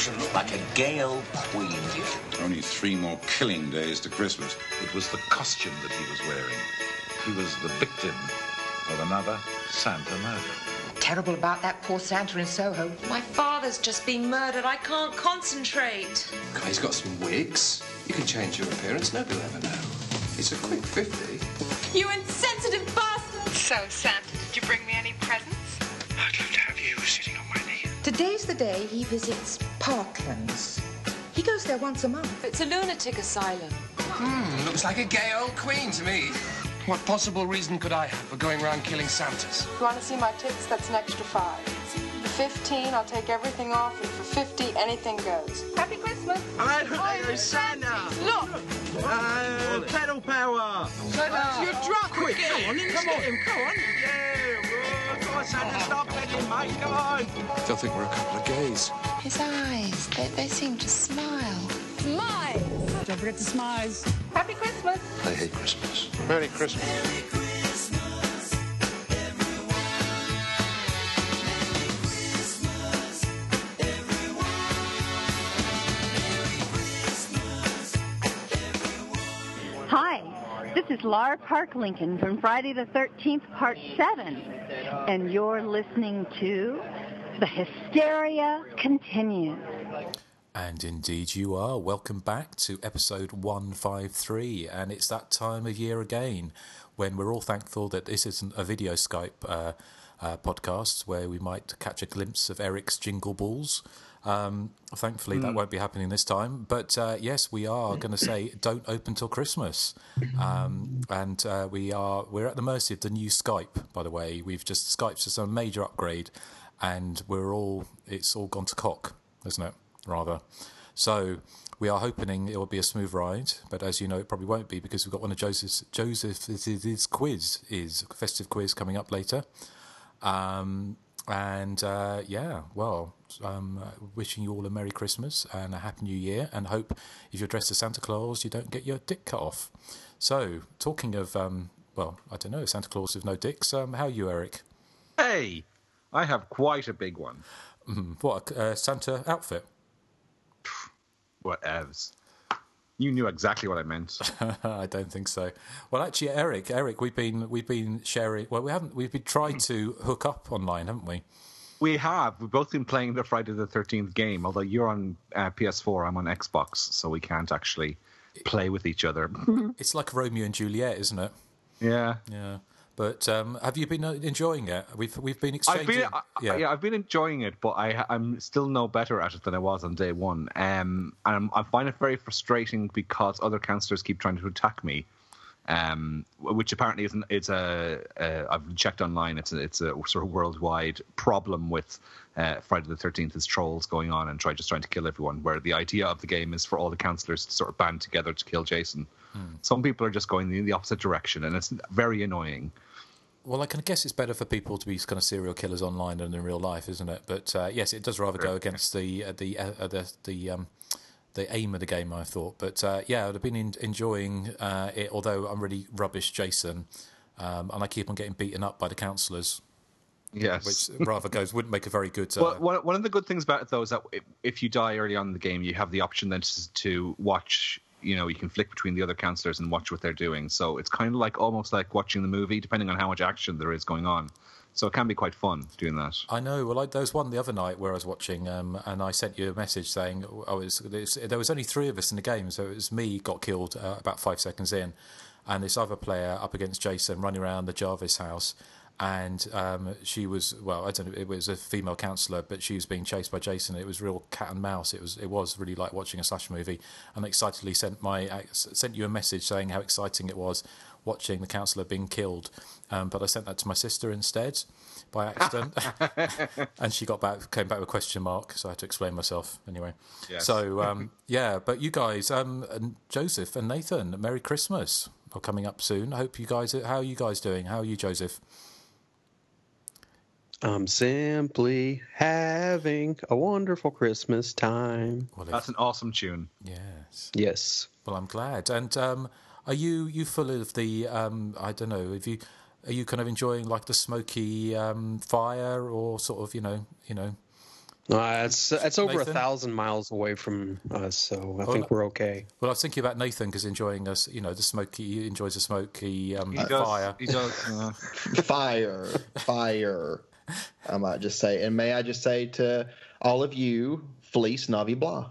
passions like a Gael queen. Only 3 more killing days to Christmas. It was the costume that he was wearing. He was the victim of another Santa murder. Terrible about that poor Santa in Soho. My father's just been murdered. I can't concentrate. He's got some wigs. You can change your appearance. Nobody will ever know. It's a quick 50. You insensitive bastard! So, Santa, did you bring me any presents? I'd love to have you sitting on my knee. Today's the day he visits Parklands. He goes there once a month. It's a lunatic asylum. Hmm, looks like a gay old queen to me. What possible reason could I have for going around killing Santas? You want to see my tits? That's an extra 5. For 15, I'll take everything off, and for 50, anything goes. Happy Christmas! I don't know, Santa! Look! Pedal power! Santa, you're drunk! Quick, come on, come on, come on! Yeah, come on, Santa, stop pedaling, mate, come on! They'll think we're a couple of gays. His eyes, they seem to smile. Smile! Don't forget to smile. Happy Christmas! I hate Christmas. Merry Christmas. Merry Christmas, everyone. Merry Christmas, everyone. Merry Christmas, everyone. Hi, this is Laura Park Lincoln from Friday the 13th, Part 7. And you're listening to The Hysteria Continues. And indeed you are. Welcome back to episode 153, and it's that time of year again when we're all thankful that this isn't a video Skype podcast where we might catch a glimpse of Eric's jingle balls. Thankfully that won't be happening this time, but yes, we are going to say don't open till Christmas, and we're at the mercy of the new Skype, by the way. Skype's just a major upgrade, and it's all gone to cock, isn't it? Rather. So we are hoping it will be a smooth ride, but as you know, it probably won't be, because we've got one of Joseph's festive quiz coming up later. Wishing you all a Merry Christmas and a Happy New Year, and hope if you're dressed as Santa Claus, you don't get your dick cut off. So talking of, I don't know, Santa Claus with no dicks, how are you, Eric? Hey, I have quite a big one. What, a Santa outfit? Whatevs. You knew exactly what I meant. I don't think so. Well, actually, Eric, we've been sharing. Well, we haven't. We've been trying to hook up online, haven't we? We have. We've both been playing the Friday the 13th game. Although you're on PS4, I'm on Xbox, so we can't actually play with each other. It's like Romeo and Juliet, isn't it? Yeah. Yeah. But have you been enjoying it? We've been exchanging. I've been enjoying it, but I'm still no better at it than I was on day one. I find it very frustrating because other counsellors keep trying to attack me, which apparently isn't. I've checked online. It's a sort of worldwide problem with Friday the 13th. Is trolls going on and trying to kill everyone. Where the idea of the game is for all the counsellors to sort of band together to kill Jason. Some people are just going in the opposite direction, and it's very annoying. Well, I can guess it's better for people to be kind of serial killers online than in real life, isn't it? But yes, it does rather go against the aim of the game, I thought. But I've been enjoying it, although I'm really rubbish Jason, and I keep on getting beaten up by the counsellors. Yes, which wouldn't make a very good. Well, one of the good things about it though is that if you die early on in the game, you have the option then to watch. You know, you can flick between the other counsellors and watch what they're doing. So it's kind of like almost like watching the movie, depending on how much action there is going on. So it can be quite fun doing that. I know. Well, there was one the other night where I was watching, and I sent you a message saying, there was only 3 of us in the game, so it was me got killed about 5 seconds in, and this other player up against Jason running around the Jarvis house. And she was, I don't know, it was a female counsellor, but she was being chased by Jason. It was real cat and mouse. It was really like watching a slasher movie. And excitedly sent you a message saying how exciting it was watching the counsellor being killed. But I sent that to my sister instead by accident. And she came back with a question mark. So I had to explain myself anyway. Yes. So, but you guys, and Joseph and Nathan, Merry Christmas are coming up soon. I hope you guys, how are you guys doing? How are you, Joseph? I'm simply having a wonderful Christmas time. Well, that's an awesome tune. Yes. Yes. Well, I'm glad. And are you full of the? I don't know. Are you kind of enjoying like the smoky fire or sort of you know It's over Nathan? 1,000 miles away from us, so I think we're okay. Well, I was thinking about Nathan because enjoying us, you know, the smoky. He enjoys the smoky fire. He does fire. I might just say, and may I just say to all of you, Feliz Navi Blah.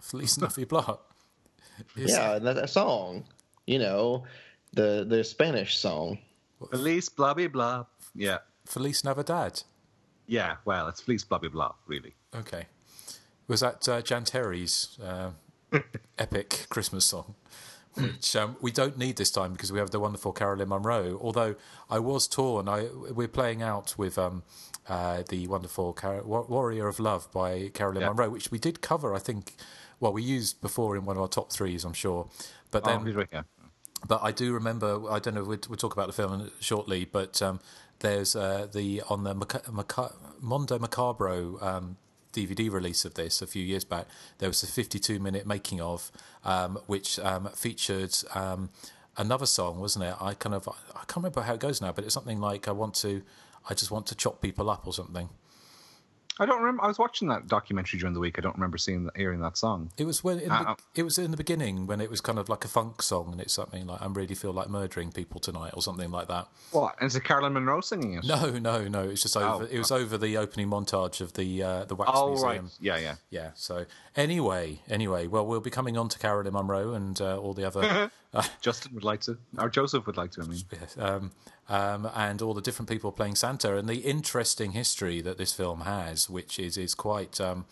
Feliz Navi Blah. Yeah, that song. You know, the Spanish song. Feliz blah blah blah. Yeah. Feliz Navidad. Yeah, well, it's Feliz blah blah blah, really. Okay. Was that Jan Terry's epic Christmas song, which we don't need this time because we have the wonderful Carolyn Munro. Although I was torn. We're playing out with the wonderful Warrior of Love by Carolyn Munro, which we did cover, I think. Well, we used before in one of our top threes, I'm sure. But but I do remember. I don't know. We'll talk about the film shortly, but. There's on the Mondo Macabro DVD release of this a few years back. There was a 52-minute making of, which featured another song, wasn't it? I can't remember how it goes now, but it's something like I just want to chop people up or something. I don't remember. I was watching that documentary during the week. I don't remember hearing that song. It was it was in the beginning when it was kind of like a funk song, and it's something like "I really feel like murdering people tonight" or something like that. What? And is it Carolyn Munro singing it? No. It's just over. It was over the opening montage of the Wax Museum. Oh, right. Yeah. So anyway, well, we'll be coming on to Carolyn Munro and all the other. Justin would like to, or Joseph would like to. I mean, yes, and all the different people playing Santa and the interesting history that this film has, which is quite a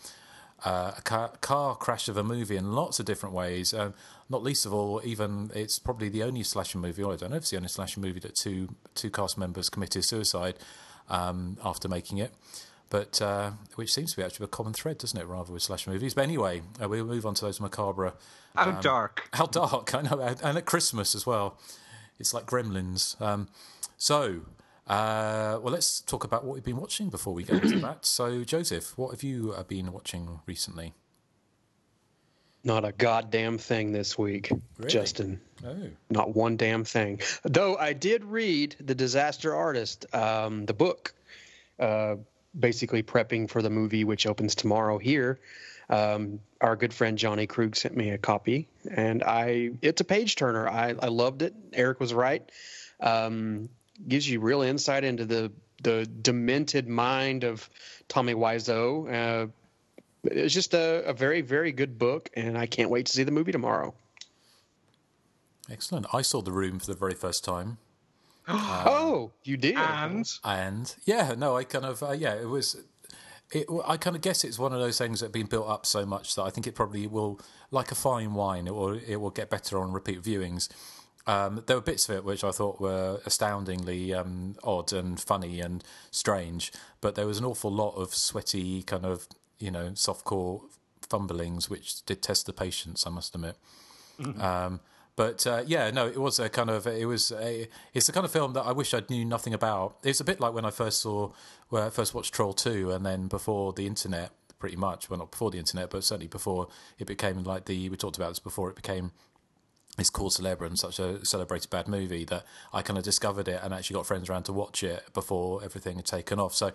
car crash of a movie in lots of different ways. Not least of all, even it's probably the only slasher movie. Or I don't know if it's the only slasher movie that two cast members committed suicide after making it. But which seems to be actually a common thread, doesn't it, rather with slasher movies? But anyway, we'll move on to those macabre. How dark. How dark, I know. And at Christmas as well. It's like Gremlins. Well, let's talk about what we've been watching before we go into that. So, Joseph, what have you been watching recently? Not a goddamn thing this week, really? Justin. Oh. Not one damn thing. Though I did read The Disaster Artist, the book, basically prepping for the movie, which opens tomorrow here. Our good friend Johnny Krug sent me a copy, and it's a page turner. I loved it. Eric was right. Gives you real insight into the demented mind of Tommy Wiseau. It's just a very, very good book, and I can't wait to see the movie tomorrow. Excellent. I saw The Room for the very first time. You did? And yeah, no, I kind of it was. I kind of guess it's one of those things that have been built up so much that I think it probably will, like a fine wine, it will get better on repeat viewings. There were bits of it which I thought were astoundingly odd and funny and strange, but there was an awful lot of sweaty kind of softcore fumblings which did test the patience, I must admit. Mm-hmm. It's the kind of film that I wish I knew nothing about. It's a bit like when I first watched Troll 2, and then before the internet, pretty much, well, not before the internet, but certainly before it became like we talked about this before, it became this cool celebre and such a celebrated bad movie that I kind of discovered it and actually got friends around to watch it before everything had taken off. So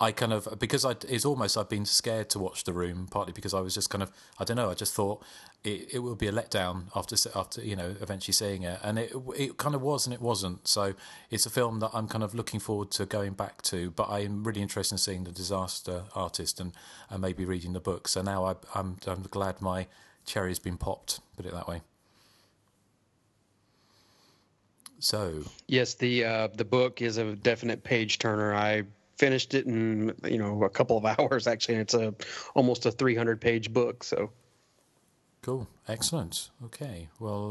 I've been scared to watch The Room, partly because I was just kind of, I don't know, I just thought it would be a letdown after eventually seeing it, and it kind of was and it wasn't. So it's a film that I'm kind of looking forward to going back to, but I'm really interested in seeing The Disaster Artist and maybe reading the book. So now I'm glad my cherry's been popped, put it that way. So yes, the book is a definite page turner. I finished it in a couple of hours actually, and it's almost a 300-page book. So cool, excellent. Okay, well,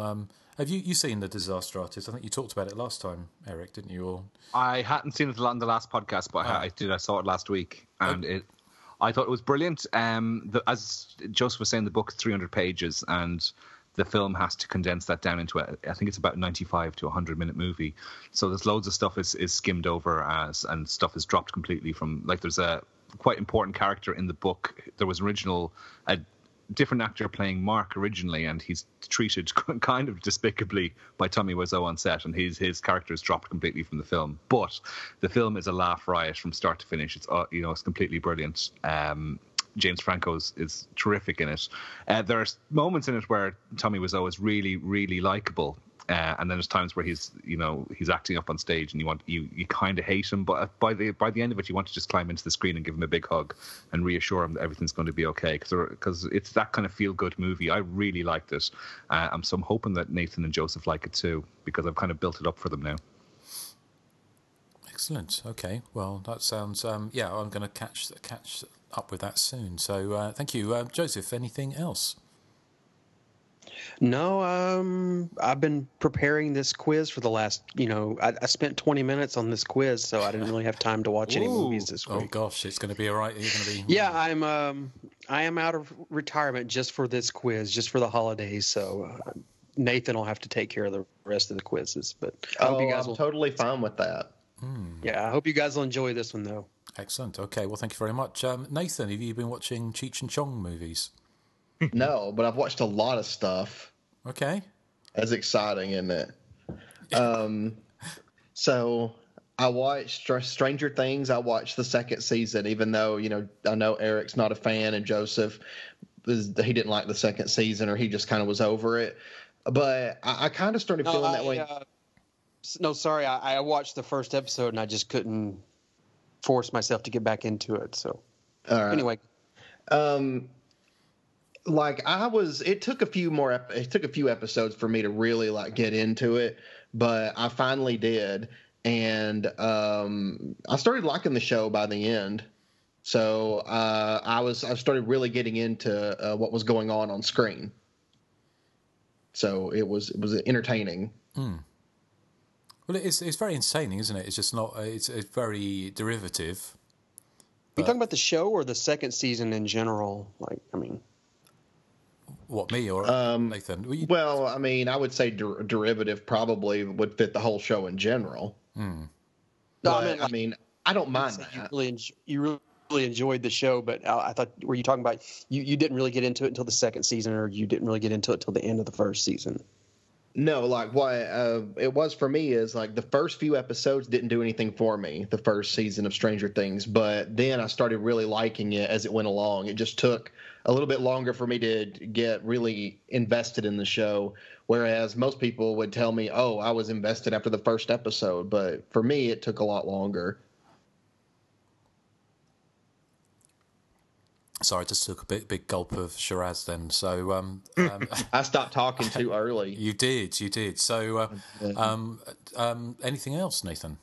have you seen The Disaster Artist? I think you talked about it last time, Eric, didn't you? Or I hadn't seen it in the last podcast, but I did. I saw it last week, and I thought it was brilliant. As Joseph was saying, the book's 300 pages, and the film has to condense that down into, I think it's about 95 to 100-minute movie. So there's loads of stuff is skimmed over and stuff is dropped completely from, like, there's a quite important character in the book. There was an original different actor playing Mark originally, and he's treated kind of despicably by Tommy Wiseau on set, and his character is dropped completely from the film. But the film is a laugh riot from start to finish. It's, you know, it's completely brilliant. James Franco is terrific in it. There are moments in it where Tommy Wiseau is really, really likable. And then there's times where he's acting up on stage, and you kind of hate him, but by the end of it, you want to just climb into the screen and give him a big hug and reassure him that everything's going to be okay, because it's that kind of feel good movie. I really liked it, so I'm hoping that Nathan and Joseph like it too, because I've kind of built it up for them now. Excellent. Okay. Well, that sounds I'm going to catch up with that soon. So thank you, Joseph. Anything else? No, I've been preparing this quiz for the last, I spent 20 minutes on this quiz, so I didn't really have time to watch any movies this week. Oh gosh, it's going to be all right. Yeah, I am out of retirement just for this quiz, just for the holidays. So Nathan will have to take care of the rest of the quizzes. But I hope you guys will... totally fine with that. Mm. Yeah, I hope you guys will enjoy this one though. Excellent. Okay, well, thank you very much, Nathan. Have you been watching Cheech and Chong movies? No, but I've watched a lot of stuff. Okay. That's exciting, isn't it? So I watched Stranger Things. I watched the second season, even though, I know Eric's not a fan, and Joseph, he didn't like the second season, or he just kind of was over it. But I kind of started feeling that way. I watched the first episode, and I just couldn't force myself to get back into it. So anyway. It took a few episodes for me to really get into it, but I finally did, and I started liking the show by the end. So I started really getting into what was going on screen. So it was entertaining. Mm. Well, it's very entertaining, isn't it? It's just not. It's very derivative. But... Are you talking about the show or the second season in general? What, me or Nathan? Well, I would say derivative probably would fit the whole show in general. Mm. But, I don't mind that. You really enjoyed the show, but I thought, were you talking about you didn't really get into it until the second season, or you didn't really get into it till the end of the first season? No, what it was for me is the first few episodes didn't do anything for me, the first season of Stranger Things, but then I started really liking it as it went along. It just took a little bit longer for me to get really invested in the show, whereas most people would tell me, oh, I was invested after the first episode, but for me it took a lot longer. Sorry, I just took a big gulp of Shiraz then. So I stopped talking too early. You did. So anything else, Nathan?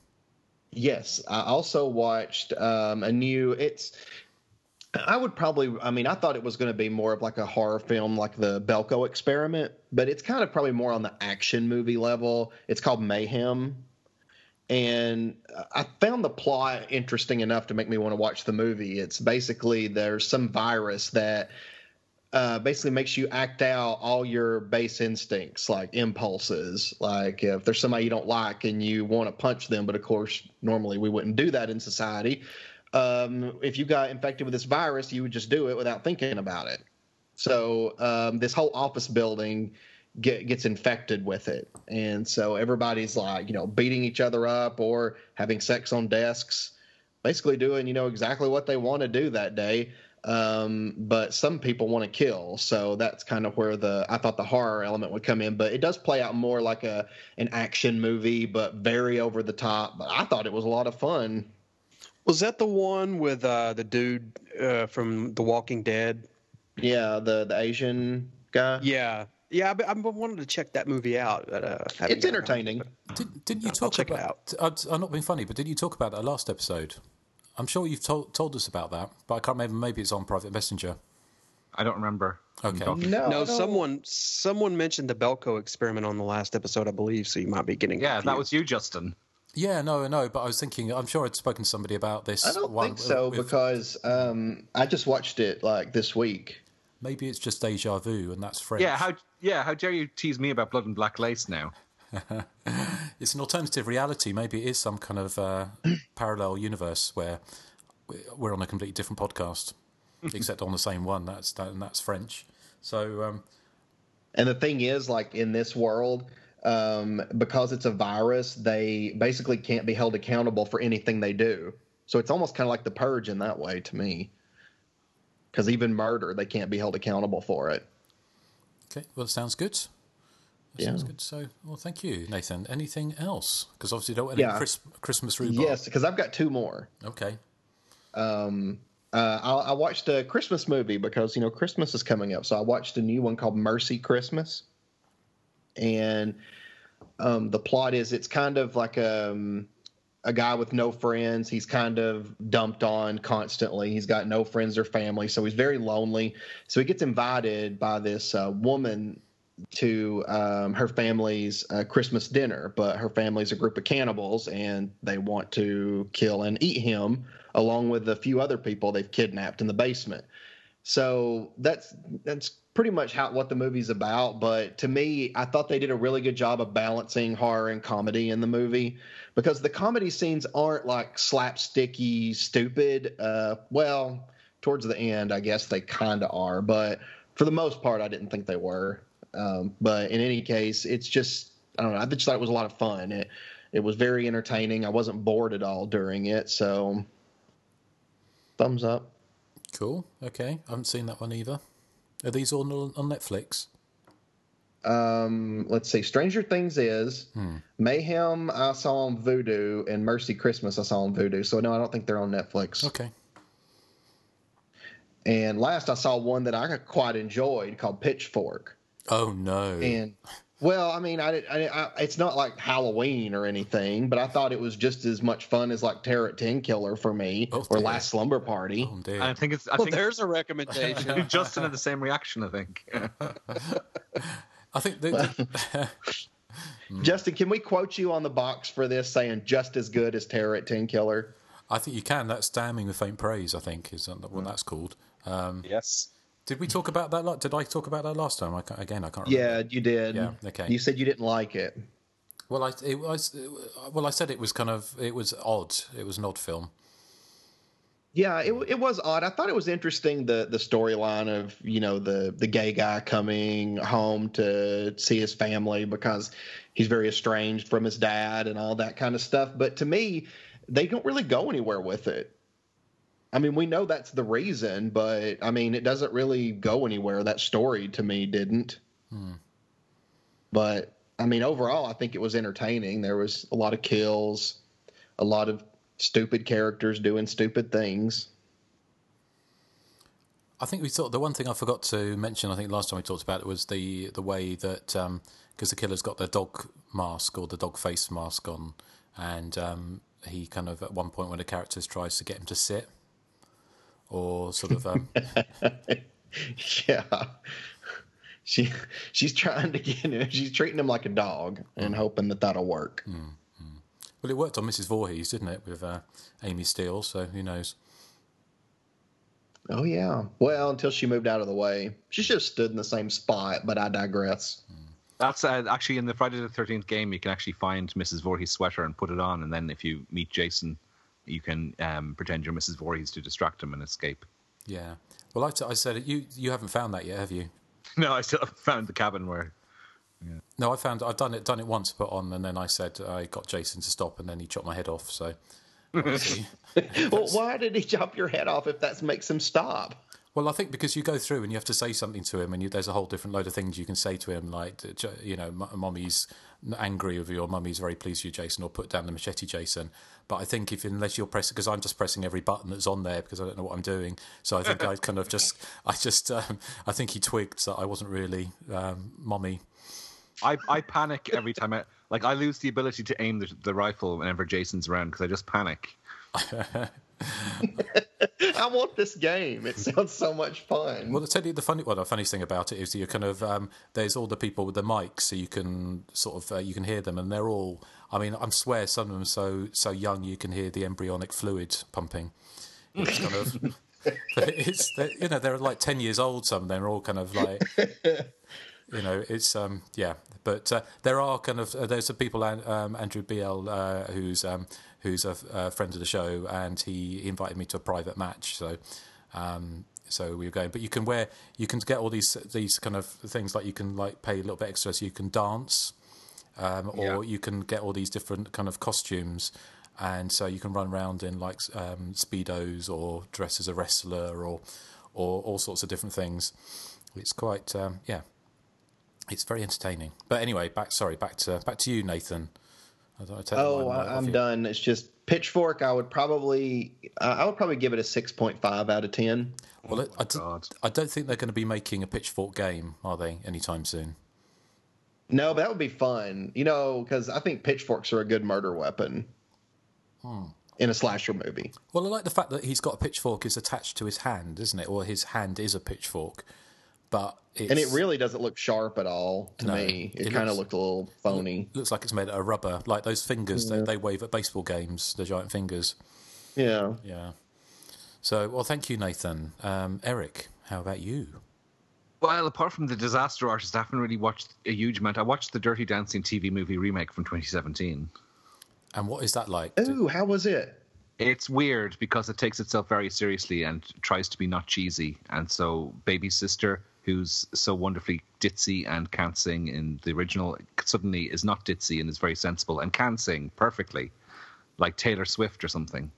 Yes, I also watched a new. I thought it was going to be more of a horror film, like The Belko Experiment, but it's kind of probably more on the action movie level. It's called Mayhem. And I found the plot interesting enough to make me want to watch the movie. It's basically there's some virus that basically makes you act out all your base instincts, like impulses. Like if there's somebody you don't like and you want to punch them, but of course, normally we wouldn't do that in society. If you got infected with this virus, you would just do it without thinking about it. So this whole office building gets infected with it, and so everybody's beating each other up or having sex on desks, basically doing exactly what they want to do that day, but some people want to kill. So that's kind of where I thought the horror element would come in, but it does play out more like an action movie, but very over the top. But I thought it was a lot of fun. Was that the one with the dude from The Walking Dead? Yeah, the Asian guy. Yeah, I wanted to check that movie out. But, it's entertaining. Didn't you talk about it out? I'm not being funny, but didn't you talk about it last episode? I'm sure you've told us about that, but I can't remember. Maybe it's on Private Messenger. I don't remember. Okay. No. Someone mentioned The Belko Experiment on the last episode, I believe, so you might be getting confused. That was you, Justin. Yeah, no, but I was thinking, I'm sure I'd spoken to somebody about this. I don't think so, because I just watched it this week. Maybe it's just deja vu, and that's French. How dare you tease me about Blood and Black Lace now? It's an alternative reality. Maybe it is some kind of parallel universe where we're on a completely different podcast, except on the same one. That's French. So, and the thing is, like, in this world, because it's a virus, they basically can't be held accountable for anything they do. So it's almost kind of like The Purge in that way to me, because even murder, they can't be held accountable for it. Okay, well, that sounds good. That sounds good. So, well, thank you, Nathan. Anything else? Because obviously you don't want any Christmas rhubarb. Yes, because I've got two more. Okay. I watched a Christmas movie because, you know, Christmas is coming up. So I watched a new one called Mercy Christmas. And the plot is it's kind of like a guy with no friends. He's kind of dumped on constantly. He's got no friends or family, so he's very lonely. So he gets invited by this woman to her family's Christmas dinner, but her family's a group of cannibals, and they want to kill and eat him along with a few other people they've kidnapped in the basement. So that's pretty much what the movie's about. But to me, I thought they did a really good job of balancing horror and comedy in the movie, because the comedy scenes aren't like slapsticky, stupid. Well, towards the end, I guess they kind of are, but for the most part, I didn't think they were. But in any case, it's just, I don't know. I just thought it was a lot of fun. It was very entertaining. I wasn't bored at all during it. So thumbs up. Cool. Okay. I haven't seen that one either. Are these all on Netflix? Let's see. Stranger Things is. Mayhem I saw on Voodoo, and Mercy Christmas I saw on Voodoo. So, no, I don't think they're on Netflix. Okay. And last I saw one that I quite enjoyed called Pitchfork. Oh, no. And, well, I mean, I it's not like Halloween or anything, but I thought it was just as much fun as like Terror at Tenkiller for me, or Last Slumber Party. Oh, I think it's. I think there's a recommendation. Justin had the same reaction, I think. I think. Justin, can we quote you on the box for this saying just as good as Terror at Tenkiller? I think you can. That's damning with faint praise, I think, is what that's called. Yes. Did we talk about that? Did I talk about that last time? I can't remember. Yeah, you did. Yeah, okay. You said you didn't like it. Well, I said it was kind of, it was odd. It was an odd film. Yeah, it was odd. I thought it was interesting, the storyline of, you know, the gay guy coming home to see his family because he's very estranged from his dad and all that kind of stuff. But to me, they don't really go anywhere with it. I mean, we know that's the reason, but, I mean, it doesn't really go anywhere. That story, to me, didn't. But, I mean, overall, I think it was entertaining. There was a lot of kills, a lot of stupid characters doing stupid things. I think we thought the one thing I forgot to mention, I think last time we talked about it, was the way that, because the killer's got their dog mask or the dog face mask on, and he kind of, at one point, when the character tries to get him to sit, or sort of, yeah, she's trying to get him. She's treating him like a dog and hoping that that'll work. Well, it worked on Mrs. Voorhees, didn't it, with Amy Steele? So who knows? Oh yeah. Well, until she moved out of the way, she should have stood in the same spot. But I digress. That's actually in the Friday the 13th game. You can actually find Mrs. Voorhees' sweater and put it on, and then if you meet Jason, you can pretend you're Mrs. Voorhees to distract him and escape. Yeah. Well, I said, you haven't found that yet, have you? No, I still haven't found the cabin where... Yeah. No, I've done it once, put on, and then I said I got Jason to stop, and then he chopped my head off, so... Well, why did he chop your head off if that makes him stop? Well, I think because you go through and you have to say something to him, and there's a whole different load of things you can say to him, like, you know, Mummy's angry with you, or Mummy's very pleased with you, Jason, or put down the machete, Jason. But I think unless you're pressing, because I'm just pressing every button that's on there because I don't know what I'm doing. So I think I think he twigged that I wasn't really Mummy. I panic every time. I lose the ability to aim the rifle whenever Jason's around because I just panic. I want this game. It sounds so much fun. Well, I'll tell you the funniest thing about it is you're kind of there's all the people with the mics, so you can sort of you can hear them, and they're all. I mean, I swear some of them are so young you can hear the embryonic fluid pumping. It's kind of, you know, they're like 10 years old. Some of them are all kind of like. You know, it's yeah, but there are kind of there's some people. Andrew BL, who's a friend of the show, and he invited me to a private match. So So we were going, but you can wear, you can get all these kind of things, like you can like pay a little bit extra, so you can dance, or you can get all these different kind of costumes, and so you can run around in like speedos or dress as a wrestler or all sorts of different things. It's quite, it's very entertaining. But anyway, back to you, Nathan. I'm done. It's just Pitchfork. I would probably give it a 6.5 out of 10. Well, I don't think they're going to be making a Pitchfork game, are they, anytime soon? No, but that would be fun, because I think pitchforks are a good murder weapon in a slasher movie. Well, I like the fact that he's got a pitchfork is attached to his hand, isn't it? Or his hand is a pitchfork. And it really doesn't look sharp at all to me. It kind of looked a little phony. Looks like it's made out of rubber, like those fingers that they wave at baseball games, the giant fingers. Yeah. Yeah. So, well, thank you, Nathan. Eric, how about you? Well, apart from The Disaster Artist, I haven't really watched a huge amount. I watched the Dirty Dancing TV movie remake from 2017. And what is that like? Ooh, how was it? It's weird because it takes itself very seriously and tries to be not cheesy. And so baby sister, who's so wonderfully ditzy and can't sing in the original, suddenly is not ditzy and is very sensible and can sing perfectly, like Taylor Swift or something.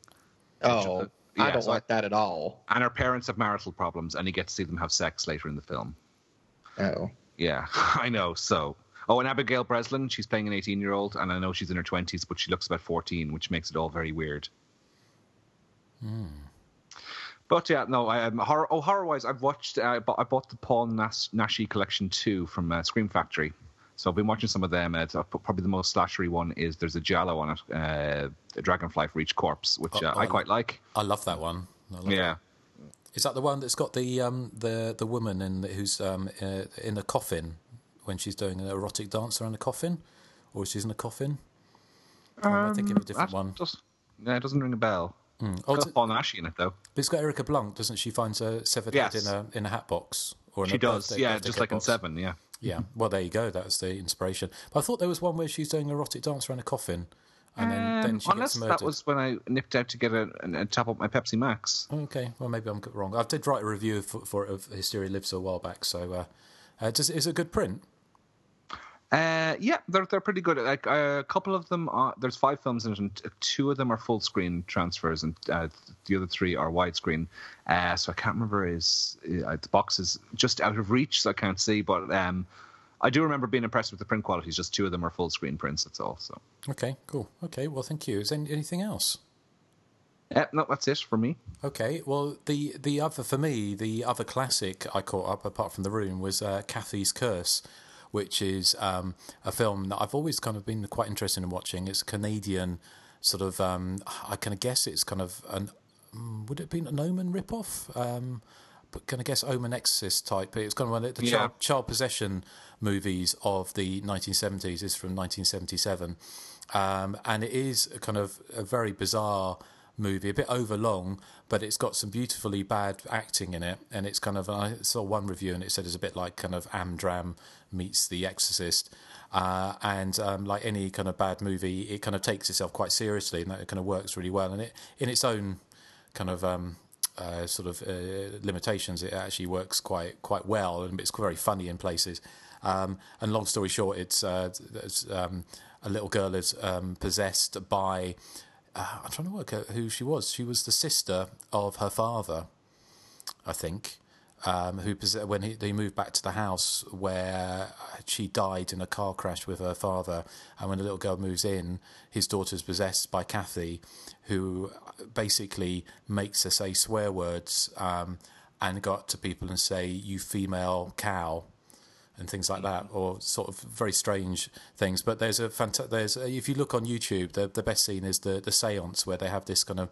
Oh, yeah, I don't like that at all. And her parents have marital problems, and you get to see them have sex later in the film. Oh. Yeah, I know, so... Oh, and Abigail Breslin, she's playing an 18-year-old, and I know she's in her 20s, but she looks about 14, which makes it all very weird. Hmm. But yeah, no. Horror-wise, I've watched. I bought the Paul Naschy collection 2 from Scream Factory, so I've been watching some of them. Probably the most slashery one is there's a Giallo on it, a dragonfly for each corpse, which I quite like. I love that one. Yeah, is that the one that's got the woman who's in a coffin when she's doing an erotic dance around a coffin, or she's in a coffin? I'm thinking of a different one. It doesn't ring a bell. Mm. Oh, it's got Paul Naschy in it, though. But it's got Erica Blanc, doesn't she? Finds her severed head in a hat box, or in she a does, birthday, yeah, birthday just like box. In Seven, yeah, yeah. Well, there you go. That was the inspiration. But I thought there was one where she's doing an erotic dance around a coffin, and then she gets murdered. That was when I nipped out to get and top up my Pepsi Max. Okay, well maybe I'm wrong. I did write a review for it of Hysteria Lives a while back, so is it a good print? Yeah, they're pretty good. Like a couple of them are. There's 5 films in it, and 2 of them are full screen transfers, and the other 3 are widescreen. So I can't remember. The box is just out of reach, so I can't see. But I do remember being impressed with the print quality. Just 2 of them are full screen prints. That's all. So okay, cool. Okay, well, thank you. Is there anything else? No, that's it for me. Okay, well, the other classic I caught up apart from The Room was Kathy's Curse, which is a film that I've always kind of been quite interested in watching. It's Canadian, sort of, I kind of guess it's kind of would it have been an Omen ripoff? But kind of guess Omen Exorcist type. It's kind of one of the child possession movies of the 1970s. It's from 1977. And it is a kind of a very bizarre movie, a bit overlong, but it's got some beautifully bad acting in it, and it's kind of, I saw one review and it said it's a bit like kind of Amdram meets The Exorcist, and like any kind of bad movie, it kind of takes itself quite seriously, and that kind of works really well, and it in its own kind of limitations, it actually works quite well, and it's very funny in places, and long story short, it's a little girl is possessed by I'm trying to work out who she was. She was the sister of her father, I think, who when they moved back to the house where she died in a car crash with her father. And when the little girl moves in, his daughter's possessed by Kathy, who basically makes her say swear words and go up to people and say, "You female cow," and things like that, or sort of very strange things. But if you look on YouTube, the best scene is the séance where they have this kind of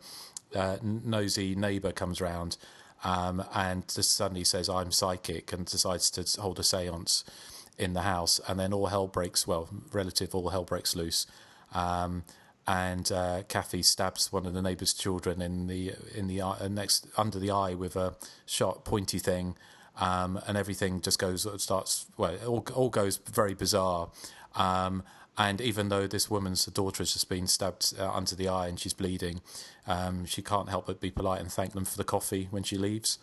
nosy neighbour comes round and just suddenly says, "I'm psychic," and decides to hold a séance in the house, and then all hell breaks loose, and Kathy stabs one of the neighbour's children under the eye with a sharp pointy thing. And everything just goes, it starts, well, it all goes very bizarre. And even though this woman's daughter has just been stabbed under the eye and she's bleeding, she can't help but be polite and thank them for the coffee when she leaves,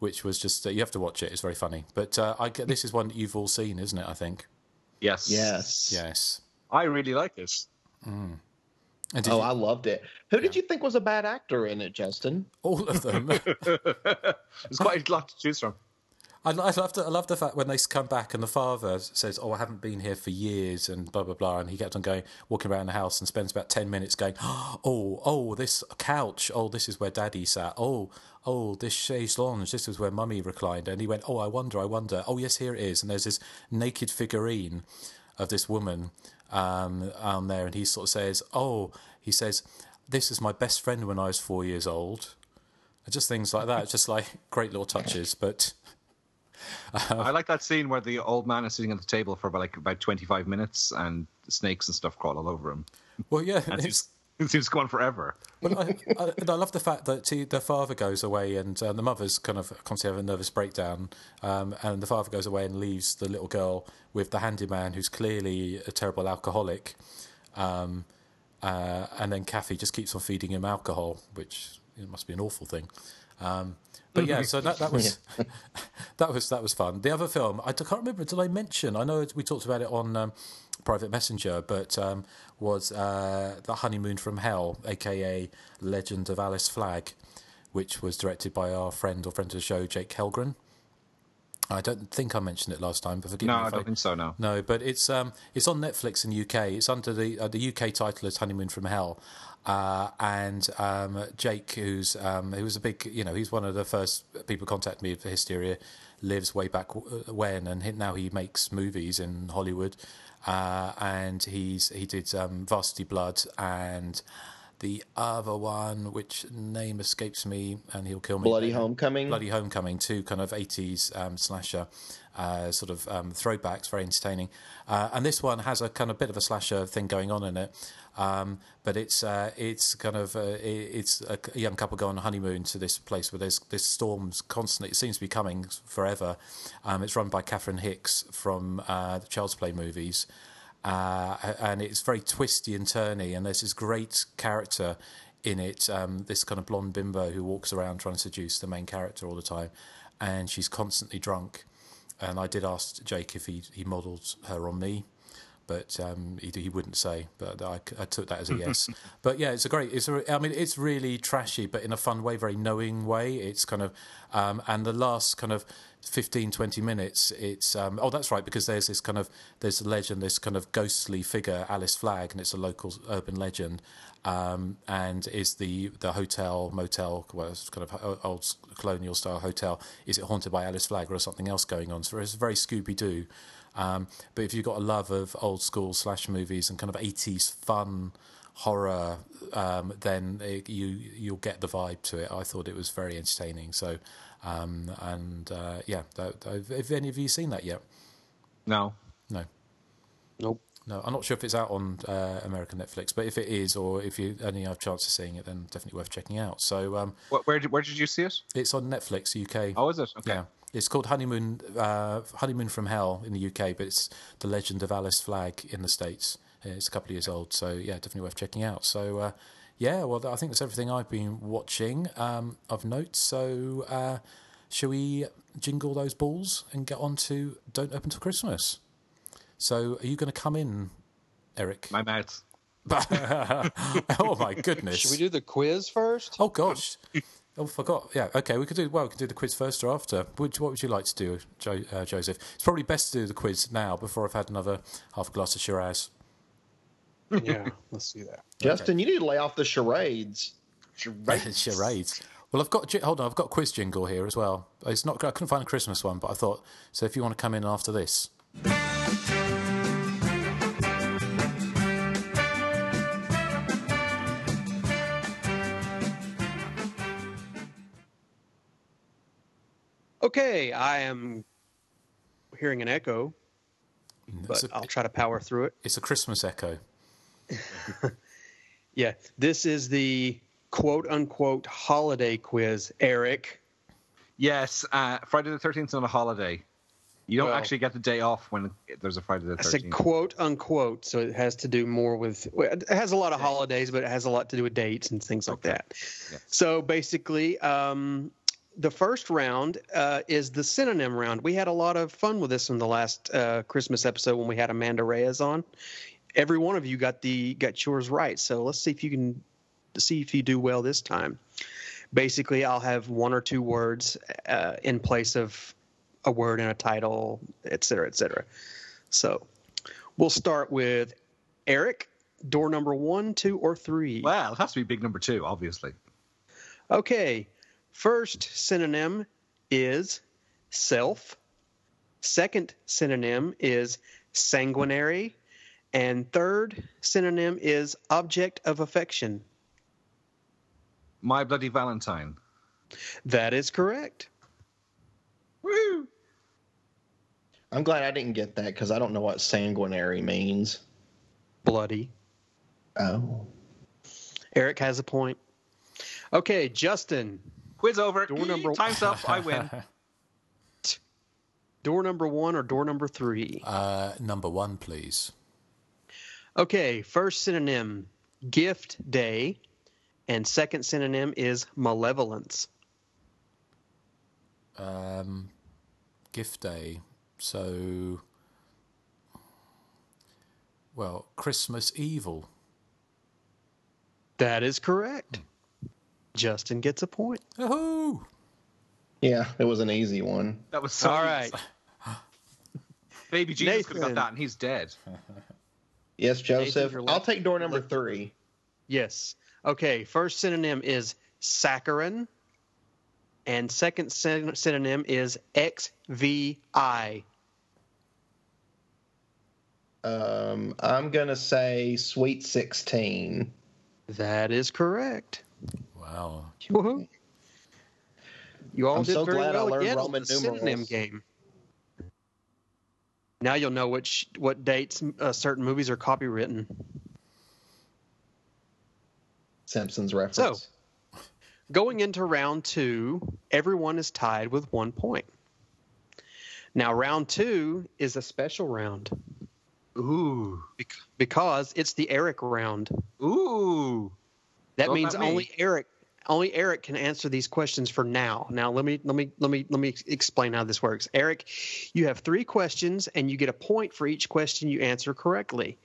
which was just, you have to watch it. It's very funny. But this is one that you've all seen, isn't it, I think? Yes. Yes. Yes. I really like this. Mm. I loved it. Who did you think was a bad actor in it, Justin? All of them. There's quite a lot to choose from. I love the fact when they come back and the father says, "Oh, I haven't been here for years," and blah blah blah, and he kept on going, walking around the house, and spends about 10 minutes going, "Oh, this couch. Oh, this is where Daddy sat. Oh, this chaise lounge. This is where Mummy reclined." And he went, "Oh, I wonder. Oh, yes, here it is." And there's this naked figurine of this woman on there, and he sort of says, "This is my best friend when I was 4 years old," and just things like that. Just like great little touches, but. I like that scene where the old man is sitting at the table for about 25 minutes and snakes and stuff crawl all over him. Well, yeah. It seems to go on forever. Well, I love the fact that the father goes away and the mother's kind of constantly having a nervous breakdown, and the father goes away and leaves the little girl with the handyman who's clearly a terrible alcoholic, and then Kathy just keeps on feeding him alcohol, which it must be an awful thing. But yeah, so that was fun. The other film, I can't remember. Did I mention? I know we talked about it on Private Messenger, but was The Honeymoon from Hell, aka Legend of Alice Flagg, which was directed by our friend of the show, Jake Helgren. I don't think I mentioned it last time, but forgive me. No, I don't think so. No, no, but it's on Netflix in UK. It's under the UK title as Honeymoon from Hell. And Jake, who was a big, he's one of the first people contact me for Hysteria Lives way back when, and now he makes movies in Hollywood, and he did Varsity Blood and the other one, which name escapes me, and he'll kill me. Bloody Homecoming, too, kind of 80s slasher. Sort of throwbacks, very entertaining, and this one has a kind of bit of a slasher thing going on in it, but it's a young couple go on a honeymoon to this place where there's this storm's constantly, it seems to be coming forever. It's run by Catherine Hicks from the Child's Play movies, and it's very twisty and turny, and there's this great character in it, this kind of blonde bimbo who walks around trying to seduce the main character all the time, and she's constantly drunk. And I did ask Jake if he modelled her on me, but he wouldn't say. But I took that as a yes. But yeah, it's a great. It's really trashy, but in a fun way, very knowing way. It's kind of, and the last kind of 15, 20 minutes, it's that's right, because there's a legend, this kind of ghostly figure, Alice Flagg, and it's a local urban legend, and is the hotel, motel, well, it's kind of old colonial style hotel, is it haunted by Alice Flagg or something else going on? So it's very Scooby-Doo, but if you've got a love of old school slash movies and kind of 80s fun horror, then you'll get the vibe to it. I thought it was very entertaining, so. Have any of you seen that yet? No, I'm not sure if it's out on American Netflix, but if it is, or if you only have a chance of seeing it, then definitely worth checking out. So, where did you see it? It's on Netflix UK. Oh, is it? Okay. Yeah. It's called Honeymoon from Hell in the UK, but it's The Legend of Alice Flagg in the States. It's a couple of years old, so yeah, definitely worth checking out. So. Yeah, well, I think that's everything I've been watching of note. So shall we jingle those balls and get on to Don't Open Till Christmas? So are you going to come in, Eric? My mouth. Oh, my goodness. Should we do the quiz first? Oh, gosh. Oh, forgot. Yeah, okay, we could do the quiz first or after. What would you like to do, Joseph? It's probably best to do the quiz now before I've had another half a glass of Shiraz. Yeah, let's do that. Justin, okay. You need to lay off the charades. Charades. Well, I've got a quiz jingle here as well. I couldn't find a Christmas one, but I thought, so if you want to come in after this. Okay, I am hearing an echo, but I'll try to power through it. It's a Christmas echo. Yeah, this is the quote-unquote holiday quiz, Eric. Yes, Friday the 13th is not a holiday. You don't actually get the day off when there's a Friday the 13th. I said quote unquote, so it has to do more with – it has a lot of holidays, but it has a lot to do with dates and things like that. Yeah. So basically the first round is the synonym round. We had a lot of fun with this in the last Christmas episode when we had Amanda Reyes on. Every one of you got yours right. So let's see if you can see if you do well this time. Basically, I'll have one or two words in place of a word in a title, et cetera, et cetera. So we'll start with Eric. Door number 1, 2, or 3. Well, it has to be big number 2, obviously. Okay. First synonym is self. Second synonym is sanguinary. And third synonym is object of affection. My Bloody Valentine. That is correct. Woo! I'm glad I didn't get that because I don't know what sanguinary means. Bloody. Oh. Eric has a point. Okay, Justin. Quiz over. Door number... Time's up. I win. Door number 1 or door number 3? Number 1, please. Okay, first synonym, gift day. And second synonym is malevolence. Gift day. So, well, Christmas evil. That is correct. Justin gets a point. Oh, yeah, it was an easy one. That was so all right. Baby Jesus Nathan. Could have got that, and he's dead. Yes, Joseph. Nathan, I'll take door number 3. Yes. Okay, first synonym is saccharin, and second synonym is XVI. I'm going to say sweet 16. That is correct. Wow. Woo-hoo. You all I'm did so very glad well I learned again Roman the numerals. Synonym game. Now you'll know what dates certain movies are copywritten. Simpsons reference. So, going into round 2, everyone is tied with 1 point. Now, round 2 is a special round. Ooh. Because it's the Eric round. Ooh. That means only Eric can answer these questions for now. Now let me explain how this works. Eric, you have 3 questions and you get a point for each question you answer correctly.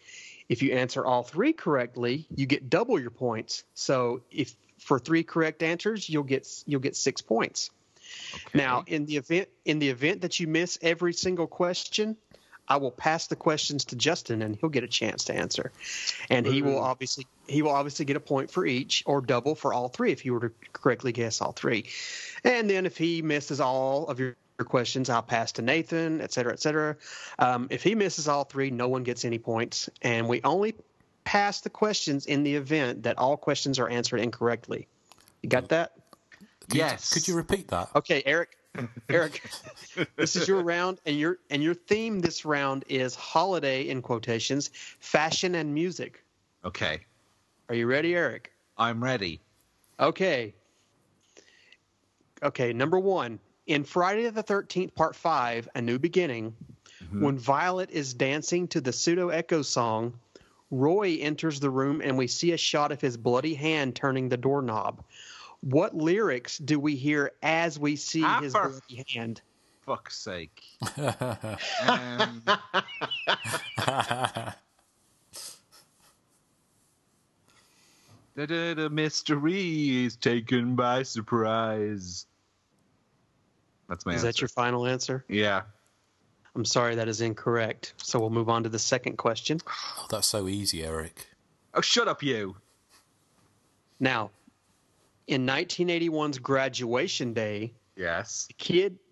If you answer all 3 correctly, you get double your points. So if for 3 correct answers, you'll get 6 points. Okay. Now, in the event that you miss every single question, I will pass the questions to Justin and he'll get a chance to answer. And he will obviously get a point for each or double for all 3 if he were to correctly guess all 3. And then if he misses all of your questions, I'll pass to Nathan, et cetera, et cetera. If he misses all 3, no one gets any points. And we only pass the questions in the event that all questions are answered incorrectly. You got that? Yes. Could you repeat that? Okay, Eric, this is your round, and your theme this round is holiday, in quotations, fashion and music. Okay. Are you ready, Eric? I'm ready. Okay. Okay, number 1. In Friday the 13th, Part 5, A New Beginning, when Violet is dancing to the pseudo-echo song, Roy enters the room and we see a shot of his bloody hand turning the doorknob. What lyrics do we hear as we see his bloody hand? Fuck's sake. The mystery is taken by surprise. That's my answer. Is that your final answer? Yeah. I'm sorry, that is incorrect. So we'll move on to the second question. Oh, that's so easy, Eric. Oh, shut up, you. Now... in 1981's Graduation Day, yes,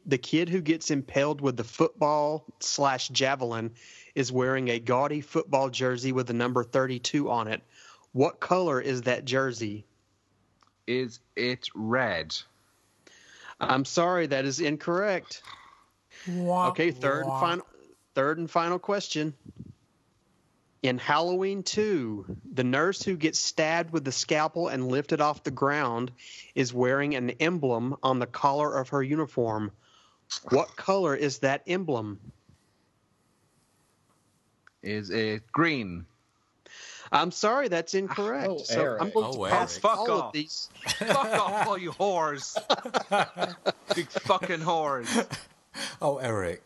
the kid who gets impaled with the football/javelin is wearing a gaudy football jersey with the number 32 on it. What color is that jersey? Is it red? I'm sorry, that is incorrect. Okay, third and final question. In Halloween 2, the nurse who gets stabbed with the scalpel and lifted off the ground is wearing an emblem on the collar of her uniform. What color is that emblem? Is it green? I'm sorry, that's incorrect. Oh, so I'm going to pass all of these. Fuck off, all you whores. Big fucking whores. Oh, Eric.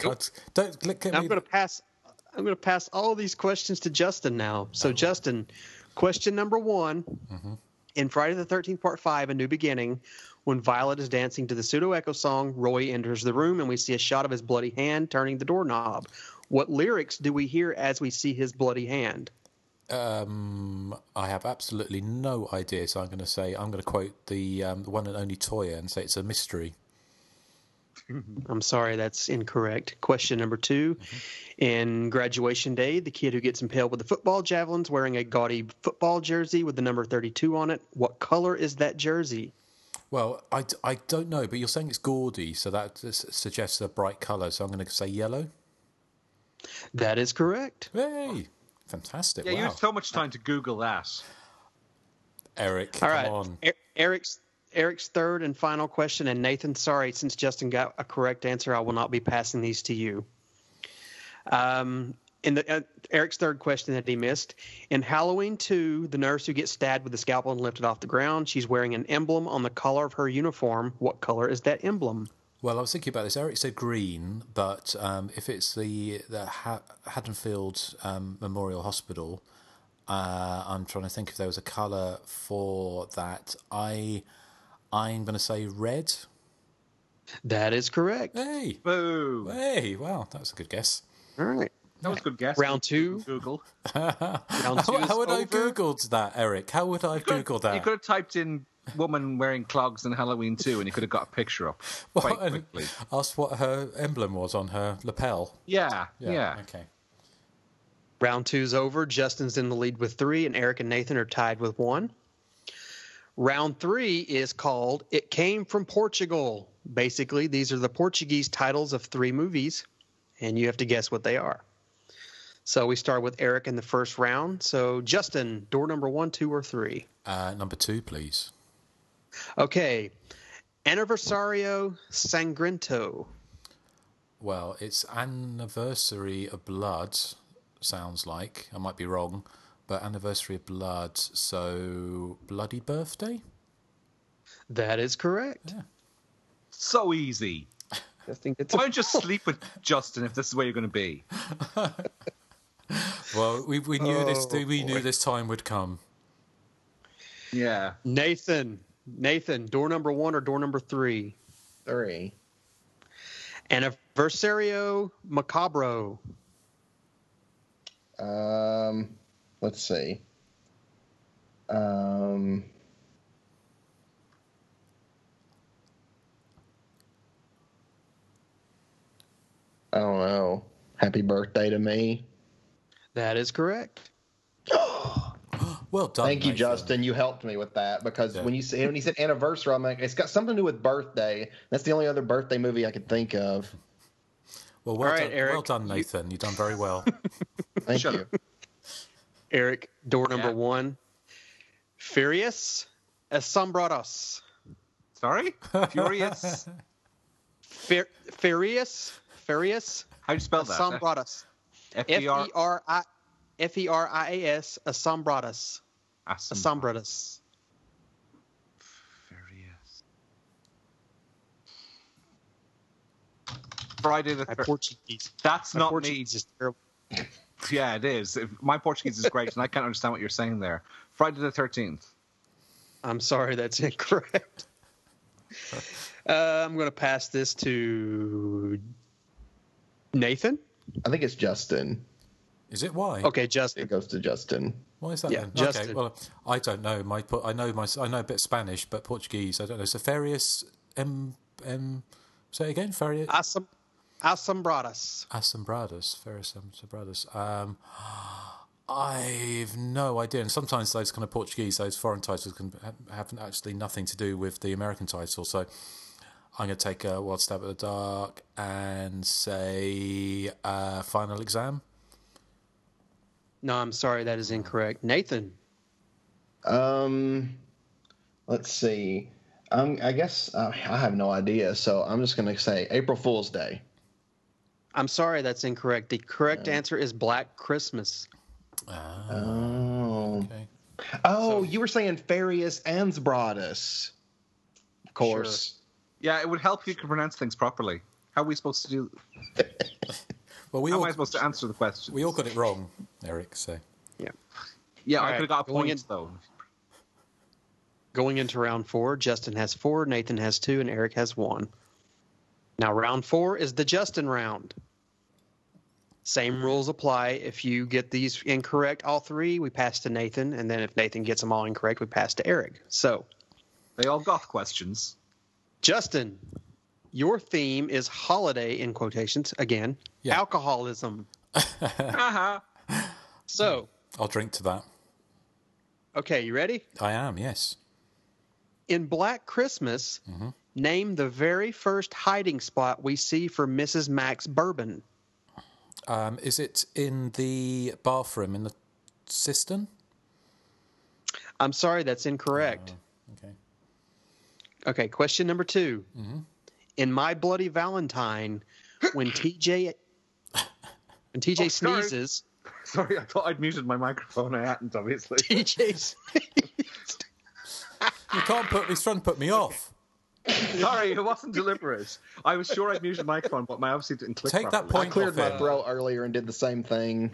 Don't look at me. I'm going to pass all these questions to Justin now. So, Justin, question number one. Mm-hmm. In Friday the 13th, Part 5, A New Beginning, when Violet is dancing to the pseudo-echo song, Roy enters the room and we see a shot of his bloody hand turning the doorknob. What lyrics do we hear as we see his bloody hand? I have absolutely no idea, so I'm going to quote the one and only Toya and say it's a mystery. I'm sorry, that's incorrect. Question number two. Mm-hmm. In Graduation Day, the kid who gets impaled with the football javelins wearing a gaudy football jersey with the number 32 on it. What color is that jersey? Well, I don't know, but you're saying it's gaudy, so that suggests a bright color, so I'm going to say yellow. That is correct. Hey, fantastic. Yeah, wow. You had so much time to Google that. Eric, come on. Eric's third and final question, and Nathan, sorry, since Justin got a correct answer, I will not be passing these to you. Eric's third question that he missed. In Halloween 2, the nurse who gets stabbed with the scalpel and lifted off the ground, she's wearing an emblem on the collar of her uniform. What color is that emblem? Well, I was thinking about this. Eric said green, but if it's the Haddonfield Memorial Hospital, I'm trying to think if there was a color for that. I'm going to say red. That is correct. Hey. Boo. Hey, wow, that was a good guess. All right. That was a good guess. Round two. Google. How would I have Googled that, Eric? How would I have Googled that? You could have typed in woman wearing clogs in Halloween 2 and you could have got a picture up quite quickly. Asked what her emblem was on her lapel. Yeah. Okay. Round two's over. Justin's in the lead with 3 and Eric and Nathan are tied with 1. Round 3 is called It Came From Portugal. Basically, these are the Portuguese titles of 3 movies, and you have to guess what they are. So we start with Eric in the first round. So, Justin, door number 1, 2, or 3? Number 2, please. Okay. Anniversario Sangrento. Well, it's Anniversary of Blood, sounds like. I might be wrong. But Anniversary of Blood, so Bloody Birthday? That is correct. Yeah. So easy. Why don't you just sleep with Justin if this is where you're going to be? Well, we knew this time would come. Yeah. Nathan, door number 1 or door number 3? 3. Anniversario Macabro. Let's see. I don't know. Happy Birthday to Me. That is correct. Well done. Thank you, Nathan. Justin. You helped me with that because when you said anniversary, I'm like, it's got something to do with birthday. That's the only other birthday movie I could think of. Well done, Eric. Well done, Nathan. You've done very well. Thank you. Eric, door number 1. Furious Asombrados. Sorry? Furious? Furious? How do you spell that? Asombrados. F-E-R-I-A-S Asombrados. Asombrados. Furious. Friday the 13th. Portuguese. That's not me. Portuguese is terrible. Yeah, it is. My Portuguese is great, and I can't understand what you're saying there. Friday the 13th. I'm sorry, that's incorrect. I'm going to pass this to Nathan. I think it's Justin. Is it? Why? Okay, Justin. It goes to Justin. Why is that? Yeah, then? Justin. Okay, well, I don't know. I know a bit of Spanish, but Portuguese, I don't know. So Furious say it again. Furious. Awesome. Assombrados, Furious Assombrados. I've no idea. And sometimes those kind of Portuguese, those foreign titles can have actually nothing to do with the American title. So I'm going to take a wild stab at the dark and say Final Exam. No, I'm sorry. That is incorrect. Nathan. Let's see. I guess I have no idea, so I'm just going to say April Fool's Day. I'm sorry, that's incorrect. The correct answer is Black Christmas. Oh. Okay. Oh, so, you were saying Farius Ansbratus. Of course. Sure. Yeah, it would help if you could pronounce things properly. How are we supposed to do... Well, we How all... am I supposed to answer the question? We all got it wrong, Eric, so... Yeah. Yeah, all I could have got a point, though. Going into round four, Justin has 4, Nathan has 2, and Eric has 1. Now, round 4 is the Justin round. Same rules apply. If you get these incorrect, all 3, we pass to Nathan, and then if Nathan gets them all incorrect, we pass to Eric. So, they all got questions. Justin, your theme is holiday, in quotations, again, alcoholism. So, I'll drink to that. Okay, you ready? I am, yes. In Black Christmas, name the very first hiding spot we see for Mrs. Max Bourbon. Is it in the bathroom, in the cistern? I'm sorry, that's incorrect. Okay. Okay, question number 2. In My Bloody Valentine, when TJ sneezes... Sorry, I thought I'd muted my microphone. I hadn't, obviously. TJ sneezed. You can't put me... He's trying to put me off. Sorry, it wasn't deliberate. I was sure I'd muted the microphone, but I obviously didn't click properly. That point I cleared my brow earlier and did the same thing.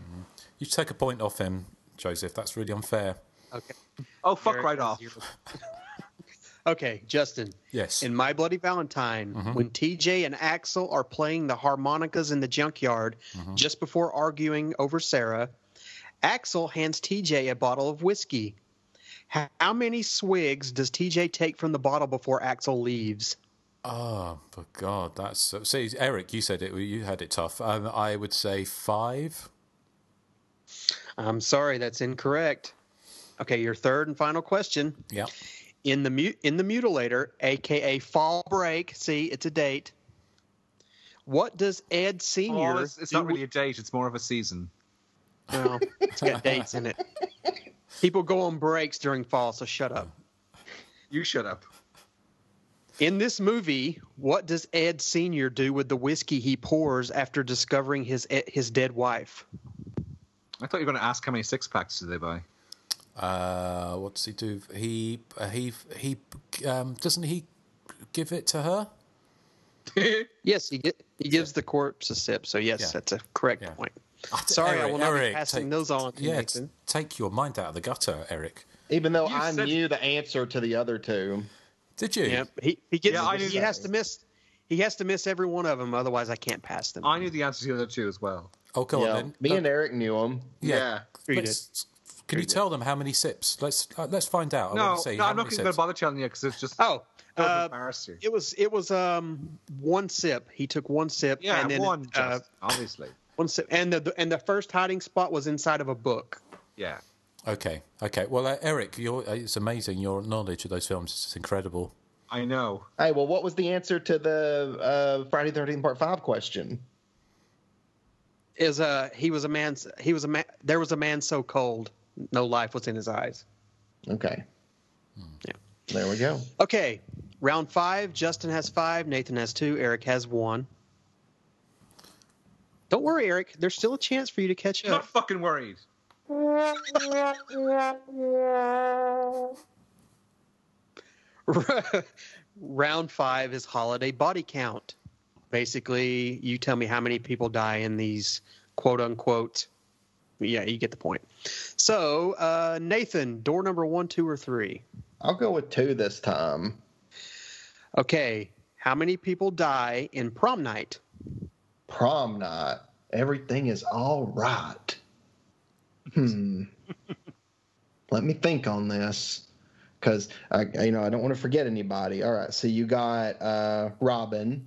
You take a point off him, Joseph. That's really unfair. Okay. Oh, fuck Eric right off. Okay, Justin. Yes. In My Bloody Valentine, when TJ and Axel are playing the harmonicas in the junkyard just before arguing over Sarah, Axel hands TJ a bottle of whiskey. How many swigs does TJ take from the bottle before Axel leaves? Oh, for God, that's... See, Eric, you said it. You had it tough. I would say 5. I'm sorry, that's incorrect. Okay, your third and final question. Yeah. In the Mutilator, a.k.a. Fall Break, see, it's a date, what does Ed Sr. Oh, it's not really a date. It's more of a season. Well, it's got dates in it. People go on breaks during fall, so shut up. You shut up. In this movie, what does Ed Sr. do with the whiskey he pours after discovering his dead wife? I thought you were going to ask how many six-packs did they buy. What does he do? He doesn't he give it to her? Yes, he gives the corpse a sip. So yes, that's a correct point. Sorry, Eric, I will not be passing those on to Nathan. Take your mind out of the gutter, Eric. Even though I knew the answer to the other two. Did you? Yeah, he gets. Yeah, he has to miss. He has to miss every one of them, otherwise I can't pass them. I knew the answer to the other two as well. Oh, go on then. Me and Eric knew them. Yeah. Can you tell them how many sips? Let's find out. No, I'm not going to bother telling you because it's just embarrassing. It was one sip. He took one sip. Yeah, and then obviously. One sip, and the first hiding spot was inside of a book. Yeah. Okay. Well, Eric, it's amazing. Your knowledge of those films is incredible. I know. Hey, well, what was the answer to the Friday the 13th Part 5 question? There was a man so cold. No life was in his eyes. Okay. Yeah. There we go. Okay. Round 5. Justin has 5. Nathan has 2. Eric has 1. Don't worry, Eric. There's still a chance for you to catch up. Not fucking worried. Round 5 is holiday body count. Basically, you tell me how many people die in these quote-unquote... Yeah, you get the point. So, Nathan, door number 1, 2, or 3? I'll go with 2 this time. Okay. How many people die in Prom Night? Prom Night. Everything is all right. Let me think on this because, I don't want to forget anybody. All right. So you got Robin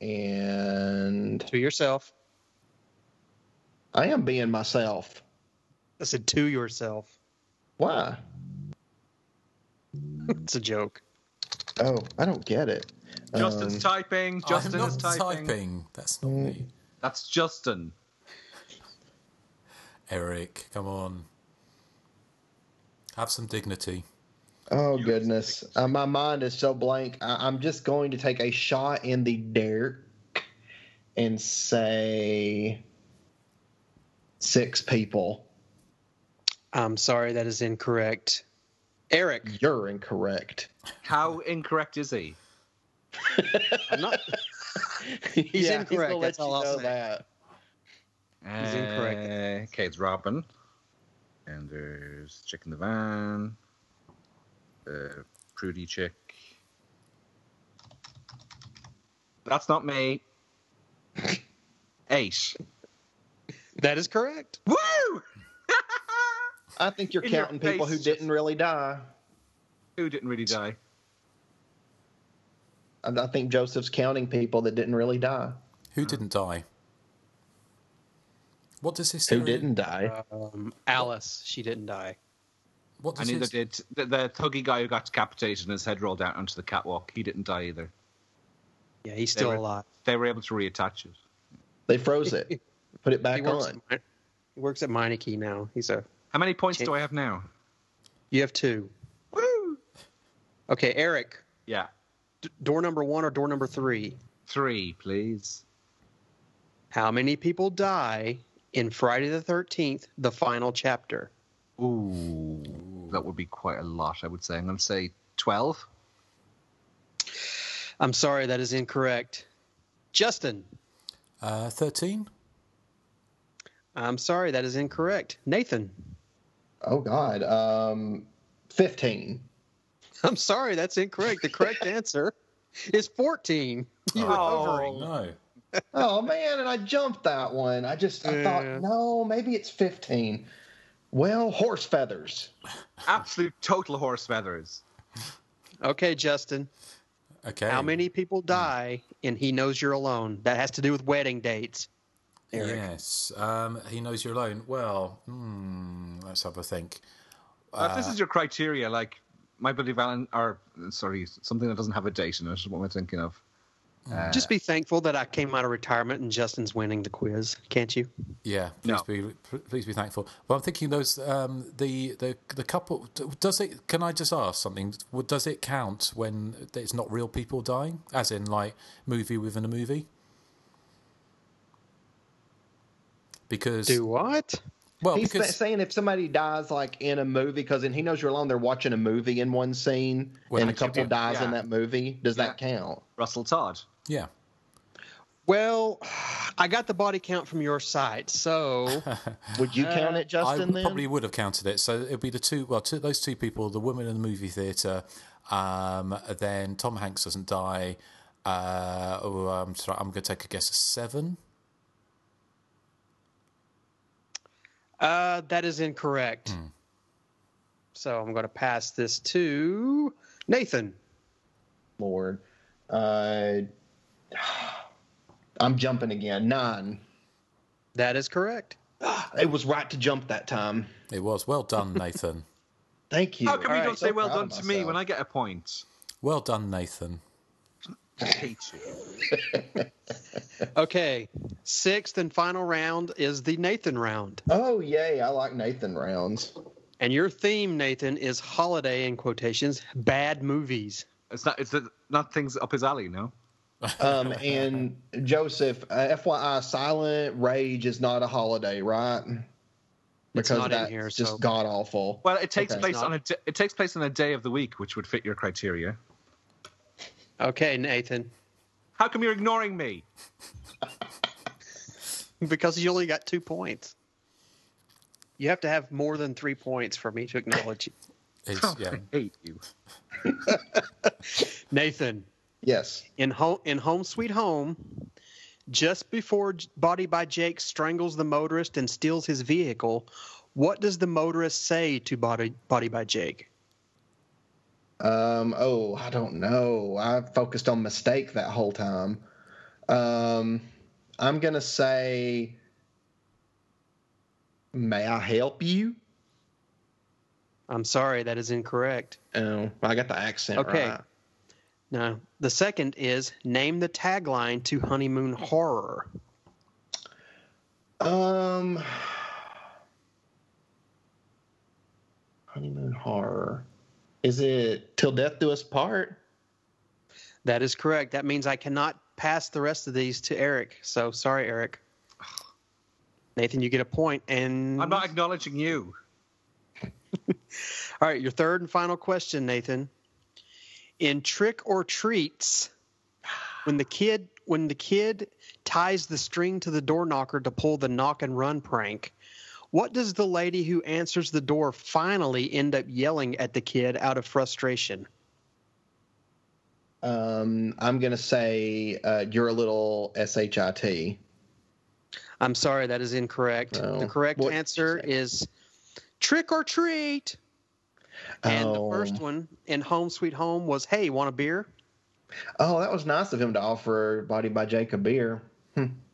and... To yourself. I am being myself. I said to yourself. Why? It's a joke. Oh, I don't get it. Justin's typing. Justin is typing. That's not me. That's Justin. Eric, come on. Have some dignity. Oh, goodness. My mind is so blank. I'm just going to take a shot in the dark and say 6 people. I'm sorry, that is incorrect. Eric. You're incorrect. How incorrect is he? I'm not. He's incorrect. He's that's all I'll say. That. He's incorrect. Okay, it's Robin. And there's Chick in the Van. Prudy Chick. That's not me. 8. That is correct. Woo! I think you're counting people who didn't really die. Who didn't really die? I think Joseph's counting people that didn't really die. Who didn't die? What does Hysteria... Who didn't die? Alice. She didn't die. What does and neither did the thuggy guy who got decapitated and his head rolled out onto the catwalk. He didn't die either. Yeah, he's still alive. They were able to reattach it. They froze it. Put it back on. He works at Meineke now. He's a... How many points do I have now? You have 2. Woo! Okay, Eric. Yeah. Door number 1 or door number 3? 3, please. How many people die in Friday the 13th, the final chapter? Ooh, that would be quite a lot, I would say. I'm going to say 12. I'm sorry, that is incorrect. Justin. 13. I'm sorry, that is incorrect. Nathan. Oh, God. 15. I'm sorry, that's incorrect. The correct answer is 14. You were hovering. No. Oh, man, and I jumped that one. I thought, no, maybe it's 15. Well, horse feathers. Absolute total horse feathers. Okay, Justin. Okay. How many people die in He Knows You're Alone? That has to do with wedding dates. Eric. Yes. He Knows You're Alone. Well, let's have a think. If this is your criteria, like... My Bloody Valentine, or sorry, something that doesn't have a date in it is what we're thinking of. Just be thankful that I came out of retirement and Justin's winning the quiz, can't you? Yeah, please be thankful. Well, I'm thinking those the couple. Does it? Can I just ask something? Does it count when it's not real people dying, as in like movie within a movie? Because do what? Well, he's saying if somebody dies like in a movie, because in He Knows You're Alone, they're watching a movie in one scene, and a couple dies in that movie. Does that count? Russell Todd. Yeah. Well, I got the body count from your site, so would you count it, Justin? I probably would have counted it. So it'd be the those 2 people, the woman in the movie theater. Then Tom Hanks doesn't die. I'm going to take a guess of 7. That is incorrect. So I'm going to pass this to Nathan. Lord. I'm jumping again. 9. That is correct. It was right to jump that time. It was. Well done, Nathan. Thank you. How come you don't say well done to me when I get a point? Well done, Nathan. I hate you. Okay, 6th and final round is the Nathan round. Oh, yay, I like Nathan rounds. And your theme, Nathan, is holiday, in quotations, bad movies. It's not things up his alley, no? And Joseph, FYI, Silent Rage is not a holiday, right? Because that's just god-awful. Well, it takes place on a day of the week, which would fit your criteria. Okay, Nathan. How come you're ignoring me? Because you only got 2 points. You have to have more than 3 points for me to acknowledge you. I hate you. Nathan. Yes. In Home Sweet Home, just before Body by Jake strangles the motorist and steals his vehicle, what does the motorist say to Body by Jake? I don't know. I focused on mistake that whole time. I'm going to say, may I help you? I'm sorry, that is incorrect. Oh, I got the accent right. Now, the second is, name the tagline to Honeymoon Horror. Honeymoon Horror. Is it Till Death Do Us Part? That is correct. That means I cannot pass the rest of these to Eric. So sorry, Eric. Nathan, you get a point. And I'm not acknowledging you. All right, your third and final question, Nathan. In Trick or Treats, when the kid ties the string to the door knocker to pull the knock and run prank, what does the lady who answers the door finally end up yelling at the kid out of frustration? I'm going to say you're a little shit. I'm sorry, that is incorrect. Oh, the correct answer is Trick or Treat. And the first one in Home Sweet Home was, hey, want a beer? Oh, that was nice of him to offer Body by Jake a beer.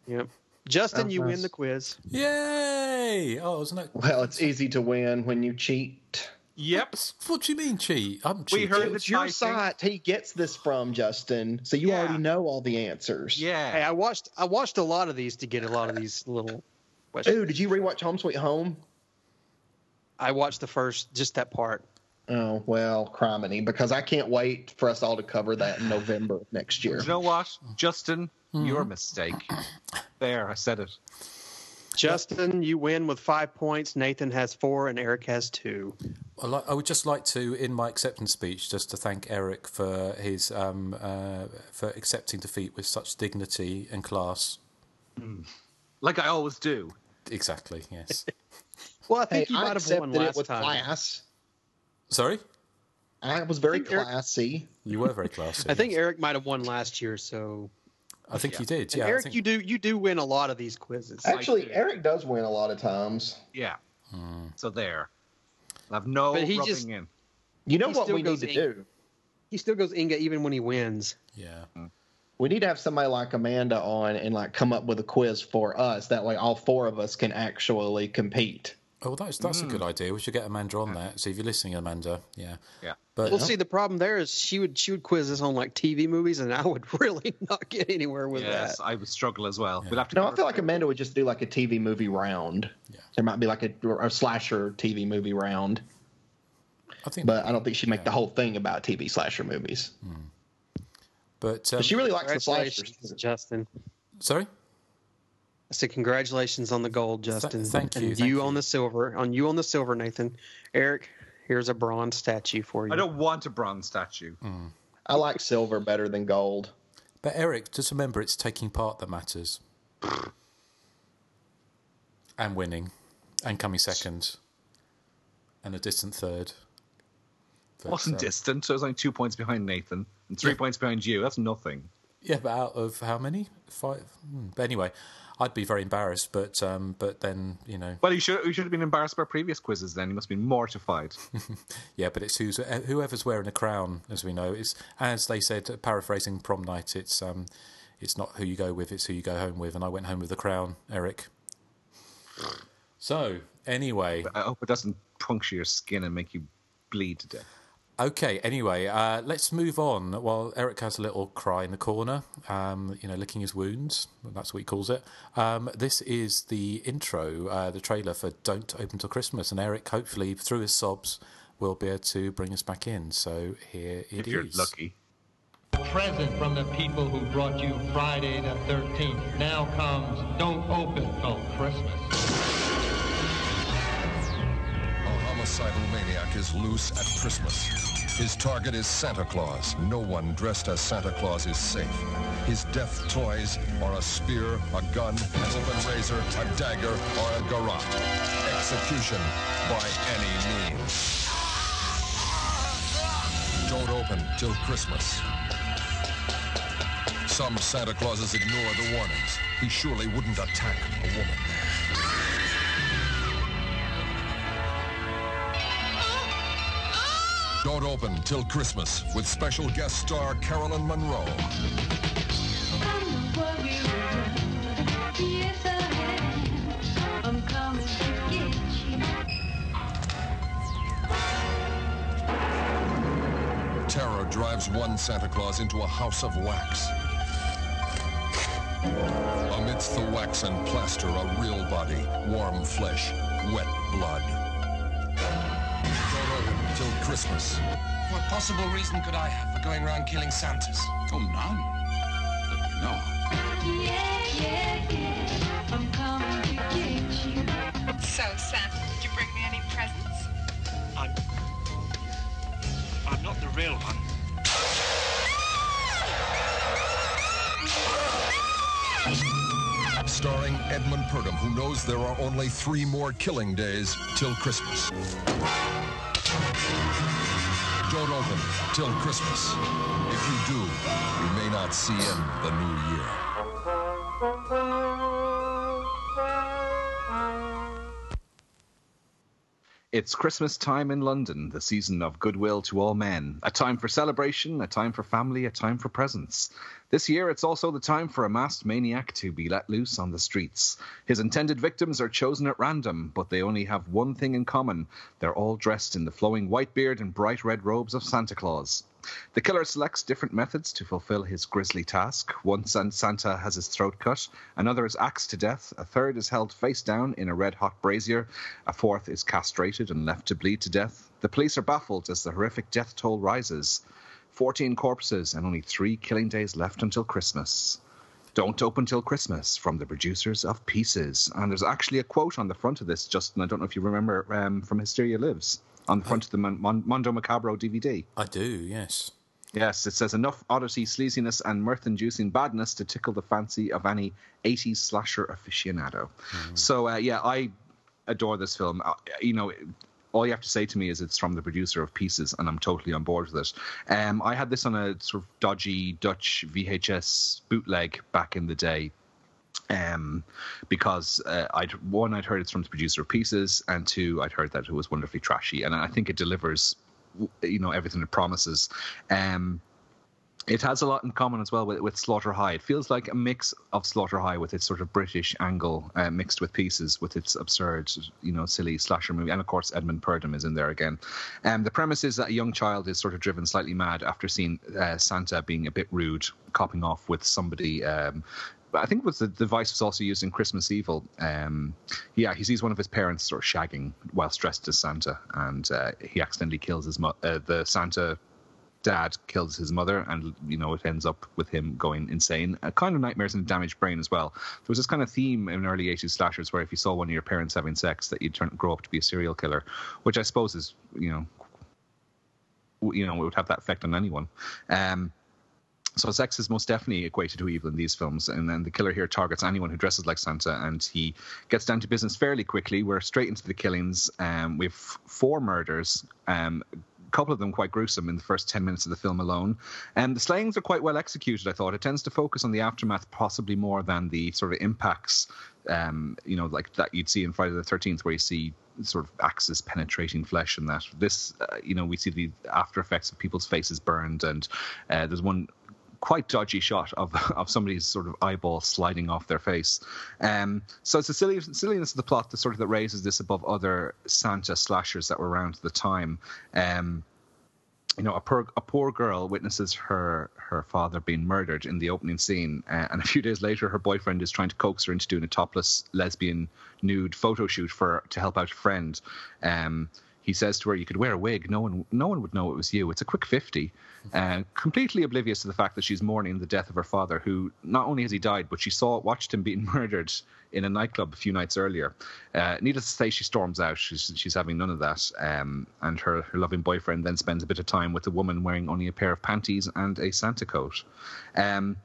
Yep. Justin, you win the quiz. Yay! Oh, isn't that... Well, it's easy to win when you cheat. Yep. What do you mean cheat? I'm cheating. We heard it's your site he gets this from, Justin. So you already know all the answers. Yeah. Hey, I watched a lot of these to get a lot of these little questions. Ooh, did you rewatch Home Sweet Home? I watched the first, just that part. Oh, well, criminy, because I can't wait for us all to cover that in November next year. You know what, Justin? Your mistake. There, I said it. Justin, you win with 5 points. Nathan has 4, and Eric has 2. I would just like to, in my acceptance speech, just to thank Eric for his for accepting defeat with such dignity and class. Like I always do. Exactly. Yes. Well, I think you might have won last time. Class. Sorry? I was very classy. You were very classy. I think Eric might have won last year, so. I think he did. Yeah, Eric, you do win a lot of these quizzes. Actually, Eric does win a lot of times. Yeah. So there, I have no rubbing in. You know what we need to do? He still goes Inga even when he wins. Yeah. We need to have somebody like Amanda on and like come up with a quiz for us. That way, all 4 of us can actually compete. Oh, that's a good idea. We should get Amanda on that. So if you're listening, Amanda, yeah. But we'll see. The problem there is she would quiz us on like TV movies, and I would really not get anywhere with that. Yes, I would struggle as well. Yeah. We'd have to. No, I feel like Amanda would just do like a TV movie round. Yeah. There might be like a slasher TV movie round. I don't think she'd make the whole thing about TV slasher movies. But she really likes the slashers, Justin. Sorry. So congratulations on the gold, Justin. Thank you. And you on the silver. On you on the silver, Nathan. Eric, here's a bronze statue for you. I don't want a bronze statue. I like silver better than gold. But Eric, just remember it's taking part that matters. And winning. And coming second. And a distant third. But, wasn't distant, so it was only 2 points behind Nathan. And 3 points behind you. That's nothing. Yeah, but out of how many? 5? But anyway, I'd be very embarrassed, but then, you know... Well, you should have been embarrassed by previous quizzes then. You must have been mortified. Yeah, but it's whoever's wearing a crown, as we know. It's, as they said, paraphrasing Prom Night, it's not who you go with, it's who you go home with. And I went home with the crown, Eric. So, anyway... I hope it doesn't puncture your skin and make you bleed to death. Okay, anyway, let's move on. While Eric has a little cry in the corner, licking his wounds, that's what he calls it. This is the intro, the trailer for Don't Open Till Christmas, and Eric, hopefully, through his sobs, will be able to bring us back in. So here it is. If you're lucky. Present from the people who brought you Friday the 13th. Now comes Don't Open Till Christmas. A homicidal maniac is loose at Christmas. His target is Santa Claus. No one dressed as Santa Claus is safe. His death toys are a spear, a gun, an open razor, a dagger, or a garrote. Execution by any means. Don't open till Christmas. Some Santa Clauses ignore the warnings. He surely wouldn't attack a woman. Don't Open Till Christmas with special guest star Carolyn Monroe. I'm coming to get you. Terror drives one Santa Claus into a house of wax. Amidst the wax and plaster, a real body, warm flesh, wet blood. Till Christmas. What possible reason could I have for going around killing Santas? Oh, none. But no. Yeah. I'm coming to get you. So, Santa, did you bring me any presents? I'm not the real one. Starring Edmund Purdom, who knows there are only 3 more killing days till Christmas. Don't open till Christmas. If you do, you may not see in the new year. It's Christmas time in London, the season of goodwill to all men. A time for celebration, a time for family, a time for presents. This year, it's also the time for a masked maniac to be let loose on the streets. His intended victims are chosen at random, but they only have one thing in common. They're all dressed in the flowing white beard and bright red robes of Santa Claus. The killer selects different methods to fulfill his grisly task. One Santa has his throat cut, another is axed to death, a third is held face down in a red-hot brazier, a fourth is castrated and left to bleed to death. The police are baffled as the horrific death toll rises. 14 corpses and only 3 killing days left until Christmas. Don't Open Till Christmas, from the producers of Pieces. And there's actually a quote on the front of this, Justin, I don't know if you remember, from Hysteria Lives. On the front of the Mondo Macabro DVD. I do, yes. Yes, it says, enough oddity, sleaziness, and mirth-inducing badness to tickle the fancy of any 80s slasher aficionado. Mm. So, yeah, I adore this film. All you have to say to me is it's from the producer of Pieces, and I'm totally on board with it. I had this on a sort of dodgy Dutch VHS bootleg back in the day. Because I'd heard it's from the producer of Pieces, and 2, I'd heard that it was wonderfully trashy, and I think it delivers, everything it promises. It has a lot in common as well with Slaughter High. It feels like a mix of Slaughter High with its sort of British angle mixed with Pieces, with its absurd, silly slasher movie. And, of course, Edmund Purdom is in there again. The premise is that a young child is sort of driven slightly mad after seeing Santa being a bit rude, copping off with somebody. I think the device was also used in Christmas Evil. He sees one of his parents sort of shagging whilst dressed as Santa, and he accidentally kills his mother. The Santa dad kills his mother, and it ends up with him going insane. A kind of Nightmares and a Damaged Brain as well. There was this kind of theme in early 80s slashers where if you saw one of your parents having sex, that you'd grow up to be a serial killer, which I suppose is it would have that effect on anyone. So sex is most definitely equated to evil in these films, and then the killer here targets anyone who dresses like Santa, and he gets down to business fairly quickly. We're straight into the killings. We have 4 murders, a couple of them quite gruesome in the first 10 minutes of the film alone. The slayings are quite well executed, I thought. It tends to focus on the aftermath possibly more than the sort of impacts, like that you'd see in Friday the 13th, where you see sort of axes penetrating flesh, and that this, we see the after effects of people's faces burned, and there's one quite dodgy shot of somebody's sort of eyeball sliding off their face. So it's the silliness of the plot that sort of that raises this above other Santa slashers that were around at the time. A poor girl witnesses her father being murdered in the opening scene, and a few days later her boyfriend is trying to coax her into doing a topless lesbian nude photo shoot to help out a friend. He says to her, "You could wear a wig. No one would know it was you. It's a quick 50." Completely oblivious to the fact that she's mourning the death of her father, who not only has he died, but she watched him being murdered in a nightclub a few nights earlier. Needless to say, she storms out. She's having none of that. And her loving boyfriend then spends a bit of time with a woman wearing only a pair of panties and a Santa coat. One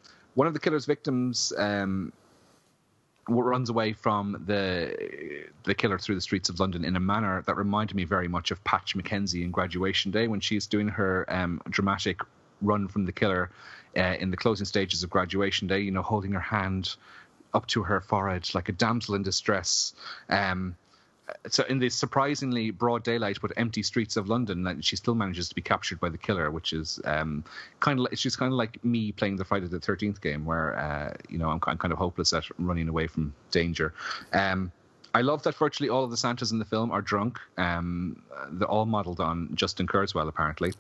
of the killer's victims runs away from the killer through the streets of London in a manner that reminded me very much of Patch McKenzie in Graduation Day, when she's doing her dramatic run from the killer in the closing stages of Graduation Day, holding her hand up to her forehead like a damsel in distress. So in the surprisingly broad daylight but empty streets of London, she still manages to be captured by the killer, which is kind of like me playing the Friday the 13th game, where I'm kind of hopeless at running away from danger. I love that virtually all of the Santas in the film are drunk. They're all modelled on Justin Kurzweil, apparently.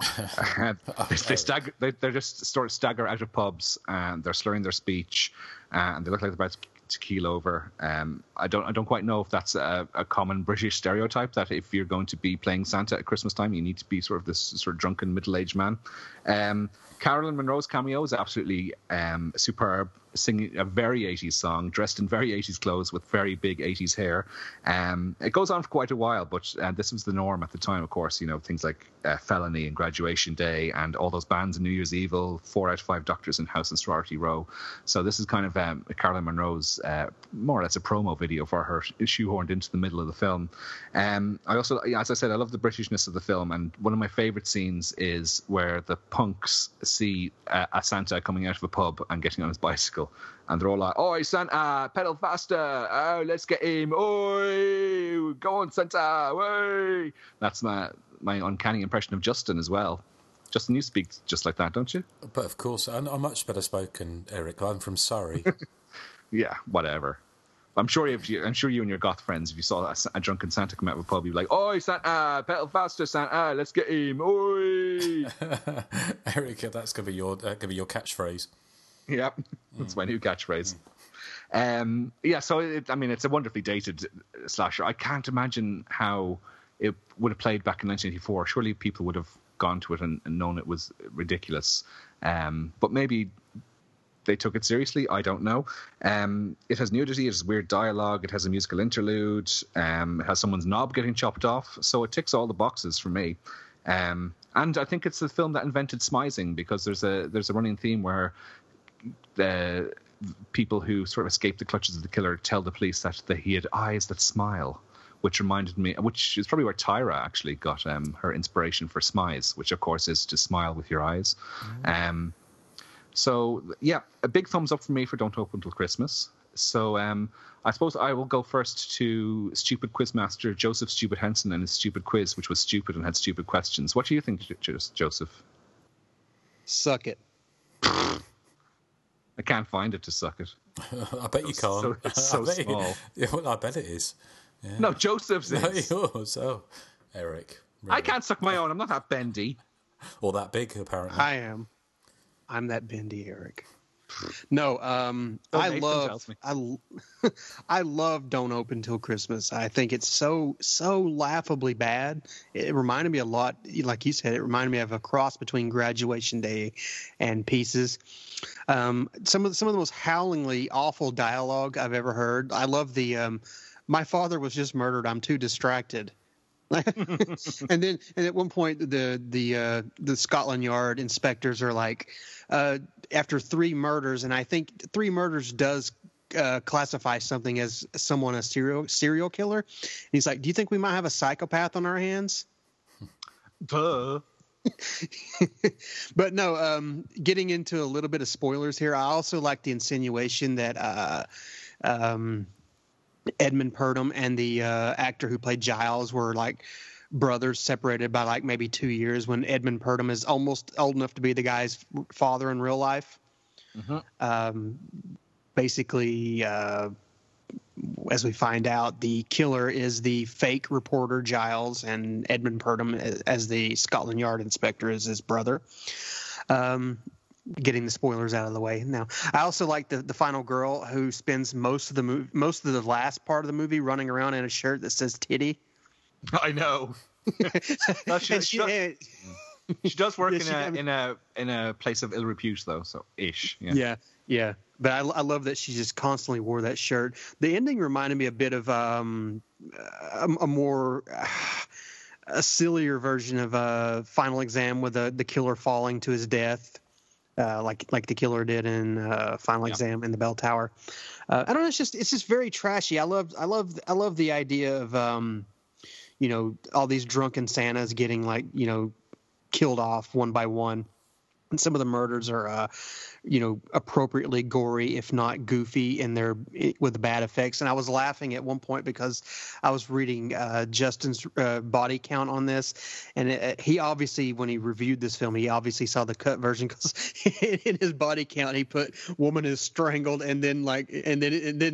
They just sort of stagger out of pubs, and they're slurring their speech, and they look like they're about to keel over. I don't quite know if that's a common British stereotype, that if you're going to be playing Santa at Christmas time, you need to be sort of this sort of drunken middle-aged man. Carolyn Munro's cameo is absolutely superb, singing a very 80s song, dressed in very 80s clothes with very big 80s hair. It goes on for quite a while, but this was the norm at the time, of course. You know, things like Felony and Graduation Day and all those bands in New Year's Evil, 4 out of 5 Doctors in House and Sorority Row. So this is kind of Carolyn Munro's more or less a promo video for her, shoehorned into the middle of the film. I also, as I said, I love the Britishness of the film, and one of my favourite scenes is where the punks see a Santa coming out of a pub and getting on his bicycle, and they're all like, "Oi, Santa, pedal faster! Oh, let's get him! Oi, go on, Santa! Oi!" That's my uncanny impression of Justin as well. Justin, you speak just like that, don't you? But of course, I'm much better spoken, Eric. I'm from Surrey. Yeah, whatever. I'm sure you and your goth friends, if you saw a drunken Santa come out of a pub, you'd be like, "Oi, Santa, pedal faster, Santa, let's get him! Oi!" Eric, that's gonna be your catchphrase. Yep, that's my new catchphrase. It's a wonderfully dated slasher. I can't imagine how it would have played back in 1984. Surely people would have gone to it and known it was ridiculous. But maybe they took it seriously. I don't know. It has nudity. It has weird dialogue. It has a musical interlude. It has someone's knob getting chopped off. So it ticks all the boxes for me. And I think it's the film that invented smizing, because there's a running theme where the people who sort of escape the clutches of the killer tell the police that he had eyes that smile, which reminded me, which is probably where Tyra actually got her inspiration for smize, which of course is to smile with your eyes. Mm. So yeah, a big thumbs up for me for Don't Open Till Christmas. So I suppose I will go first to Stupid Quizmaster Joseph Stupid Henson and his stupid quiz, which was stupid and had stupid questions. What do you think, Joseph? Suck it. I can't find it to suck it. I bet you can't. So, it's so small. Yeah, well, I bet it is. Yeah. No, Joseph's is. No, yours. Oh, Eric. Really. I can't suck my own. I'm not that bendy. Or that big, apparently. I am. I'm that bendy, Eric. No, I love Don't Open Till Christmas. I think it's so laughably bad. It reminded me a lot, like you said, it reminded me of a cross between Graduation Day and Pieces. Some of the most howlingly awful dialogue I've ever heard. I love the "My father was just murdered. I'm too distracted." and at one point the Scotland Yard inspectors are like, after 3 murders, and I think 3 murders does classify something as someone a serial killer. And he's like, "Do you think we might have a psychopath on our hands?" Duh. But no, getting into a little bit of spoilers here, I also like the insinuation that Edmund Purdom and the actor who played Giles were like brothers, separated by like maybe 2 years, when Edmund Purdom is almost old enough to be the guy's father in real life. Uh-huh. As we find out, the killer is the fake reporter Giles, and Edmund Purdom, as the Scotland Yard inspector, is his brother. Getting the spoilers out of the way now. I also like the final girl, who spends most of the last part of the movie running around in a shirt that says "titty." I know. She does work in a place of ill repute, though. So ish. Yeah. But I love that she just constantly wore that shirt. The ending reminded me a bit of a sillier version of Final Exam, with the killer falling to his death. Like the killer did in Final Exam in the Bell Tower. I don't know. It's just very trashy. I love the idea of all these drunken Santas getting killed off one by one, and some of the murders are appropriately gory, if not goofy, and they're with bad effects. And I was laughing at one point because I was reading Justin's body count on this, and he obviously, when he reviewed this film, he obviously saw the cut version, because in his body count he put "woman is strangled," and then the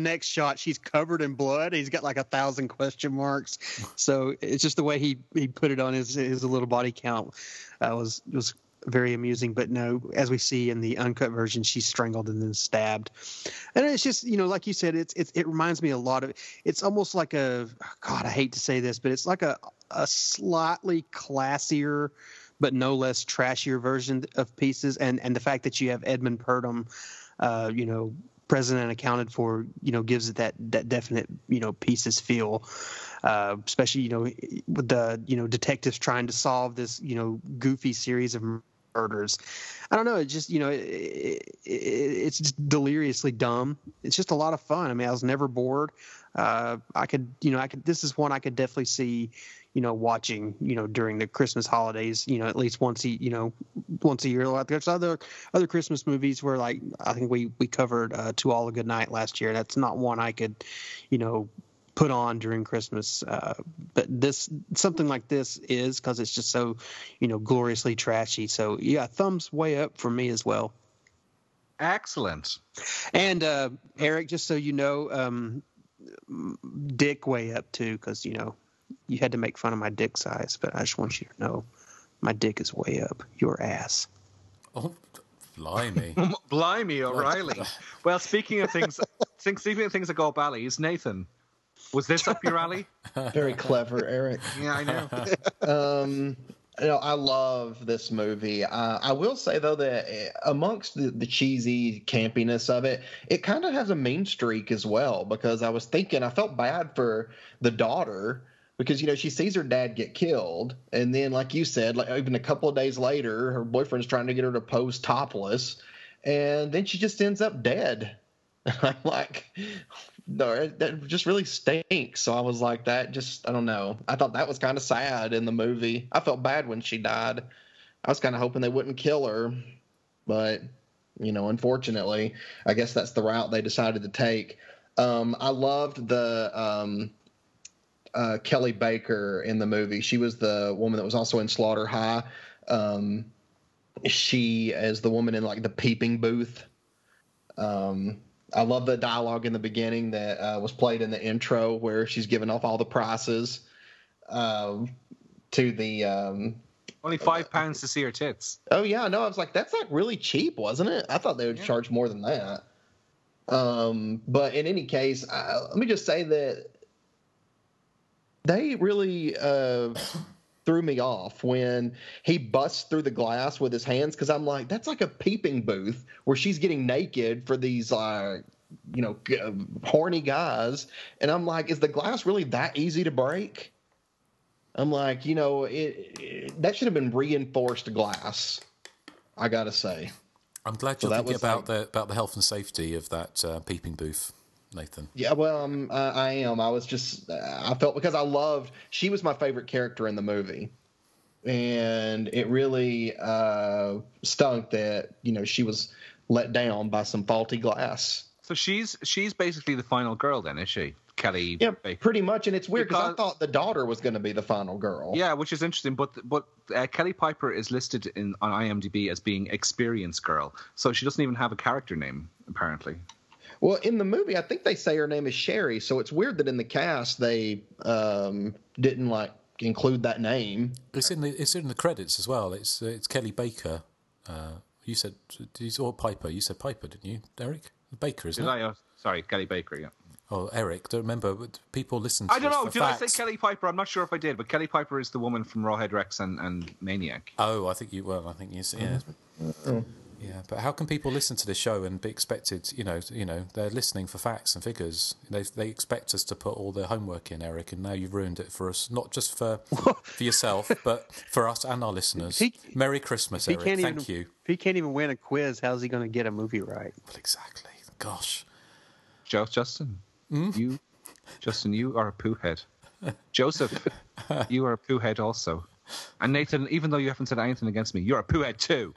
next shot she's covered in blood. He's got like 1,000 question marks. So it's just the way he put it on his little body count was very amusing. But no, as we see in the uncut version, she's strangled and then stabbed. And it's just, you know, like you said, it reminds me a lot of, it's almost like a, God, I hate to say this, but it's like a slightly classier but no less trashier version of Pieces. And the fact that you have Edmund Purdom, you know, present and accounted for, you know, gives it that definite, you know, Pieces feel, especially, you know, with the, you know, detectives trying to solve this, you know, goofy series of murders. I don't know. It just, you know, it's just deliriously dumb. It's just a lot of fun. I mean, I was never bored. This is one I could definitely see, you know, watching, you know, during the Christmas holidays, you know, at least once a year. There's other Christmas movies where, like, I think we covered To All a Good Night last year. That's not one I could, you know, put on during Christmas. But something like this is, because it's just so, you know, gloriously trashy. So yeah, thumbs way up for me as well. Excellent. And Eric, just so you know, dick way up too, because, you know, you had to make fun of my dick size, but I just want you to know my dick is way up your ass. Oh, blimey. Blimey, O'Reilly. Well, speaking of things that go up alleys, Nathan, was this up your alley? Very clever, Eric. Yeah, I know. You know, I love this movie. I will say, though, that amongst the cheesy campiness of it, it kind of has a mean streak as well, because I felt bad for the daughter, because, you know, she sees her dad get killed, and then, like you said, like even a couple of days later, her boyfriend's trying to get her to pose topless, and then she just ends up dead. I'm like, no, that just really stinks. So I was like, I don't know. I thought that was kind of sad in the movie. I felt bad when she died. I was kind of hoping they wouldn't kill her, but, you know, unfortunately, I guess that's the route they decided to take. I loved the Kelly Baker in the movie. She was the woman that was also in Slaughter High. She is the woman in, like, the peeping booth. I love the dialogue in the beginning that was played in the intro, where she's giving off all the prices to the only £5 to see her tits. Oh yeah, no, I was like, that's like really cheap, wasn't it? I thought they would charge more than that. But in any case, let me just say that they really threw me off when he busts through the glass with his hands, because I'm like, that's like a peeping booth where she's getting naked for these, you know, horny guys. And I'm like, is the glass really that easy to break? I'm like, you know, that should have been reinforced glass, I got to say. I'm glad you're thinking about the health and safety of that peeping booth, Nathan. Yeah, well, I am. I was just, I felt, because I loved, she was my favorite character in the movie, and it really stunk that, you know, she was let down by some faulty glass. So she's basically the final girl then, is she? Kelly. Yeah, pretty much. And it's weird because I thought the daughter was going to be the final girl. Yeah, which is interesting. But Kelly Piper is listed on IMDb as being Experience Girl, so she doesn't even have a character name apparently. Well, in the movie, I think they say her name is Sherry, so it's weird that in the cast they didn't like include that name. It's in the credits as well. It's Kelly Baker. You said or Piper. You said Piper, didn't you, Eric? Baker, isn't it? Sorry, Kelly Baker. Yeah. Oh, Eric, don't remember. But people listen. I don't know. Did I say Kelly Piper? I'm not sure if I did, but Kelly Piper is the woman from Rawhead Rex and Maniac. Oh, I think you were. I think you said. Yeah. Mm-hmm. Yeah, but how can people listen to this show and be expected, you know, they're listening for facts and figures. They expect us to put all their homework in, Eric, and now you've ruined it for us, not just for yourself, but for us and our listeners. Merry Christmas, Eric. Thank you. If he can't even win a quiz, how's he going to get a movie right? Well, exactly. Gosh. Justin, you are a poo head. Joseph, you are a poo head also. And Nathan, even though you haven't said anything against me, you're a poo head too.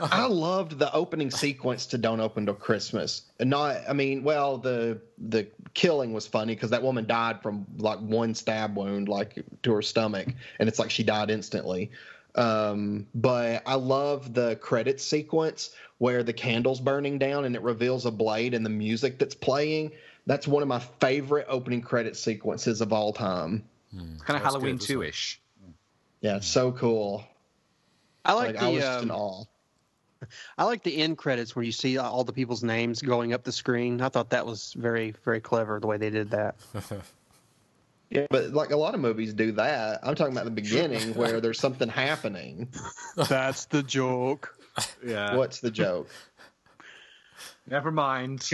I loved the opening sequence to Don't Open Till Christmas. And the killing was funny because that woman died from like one stab wound, like to her stomach, and it's like she died instantly. But I love the credits sequence where the candle's burning down and it reveals a blade and the music that's playing. That's one of my favorite opening credit sequelences of all time. It's kind of Halloween 2-ish. Yeah, it's so cool. I like the, I was just in awe. I like the end credits where you see all the people's names going up the screen. I thought that was very, very clever the way they did that. Yeah, but like a lot of movies do that. I'm talking about the beginning where there's something happening. That's the joke. Yeah. What's the joke? Never mind.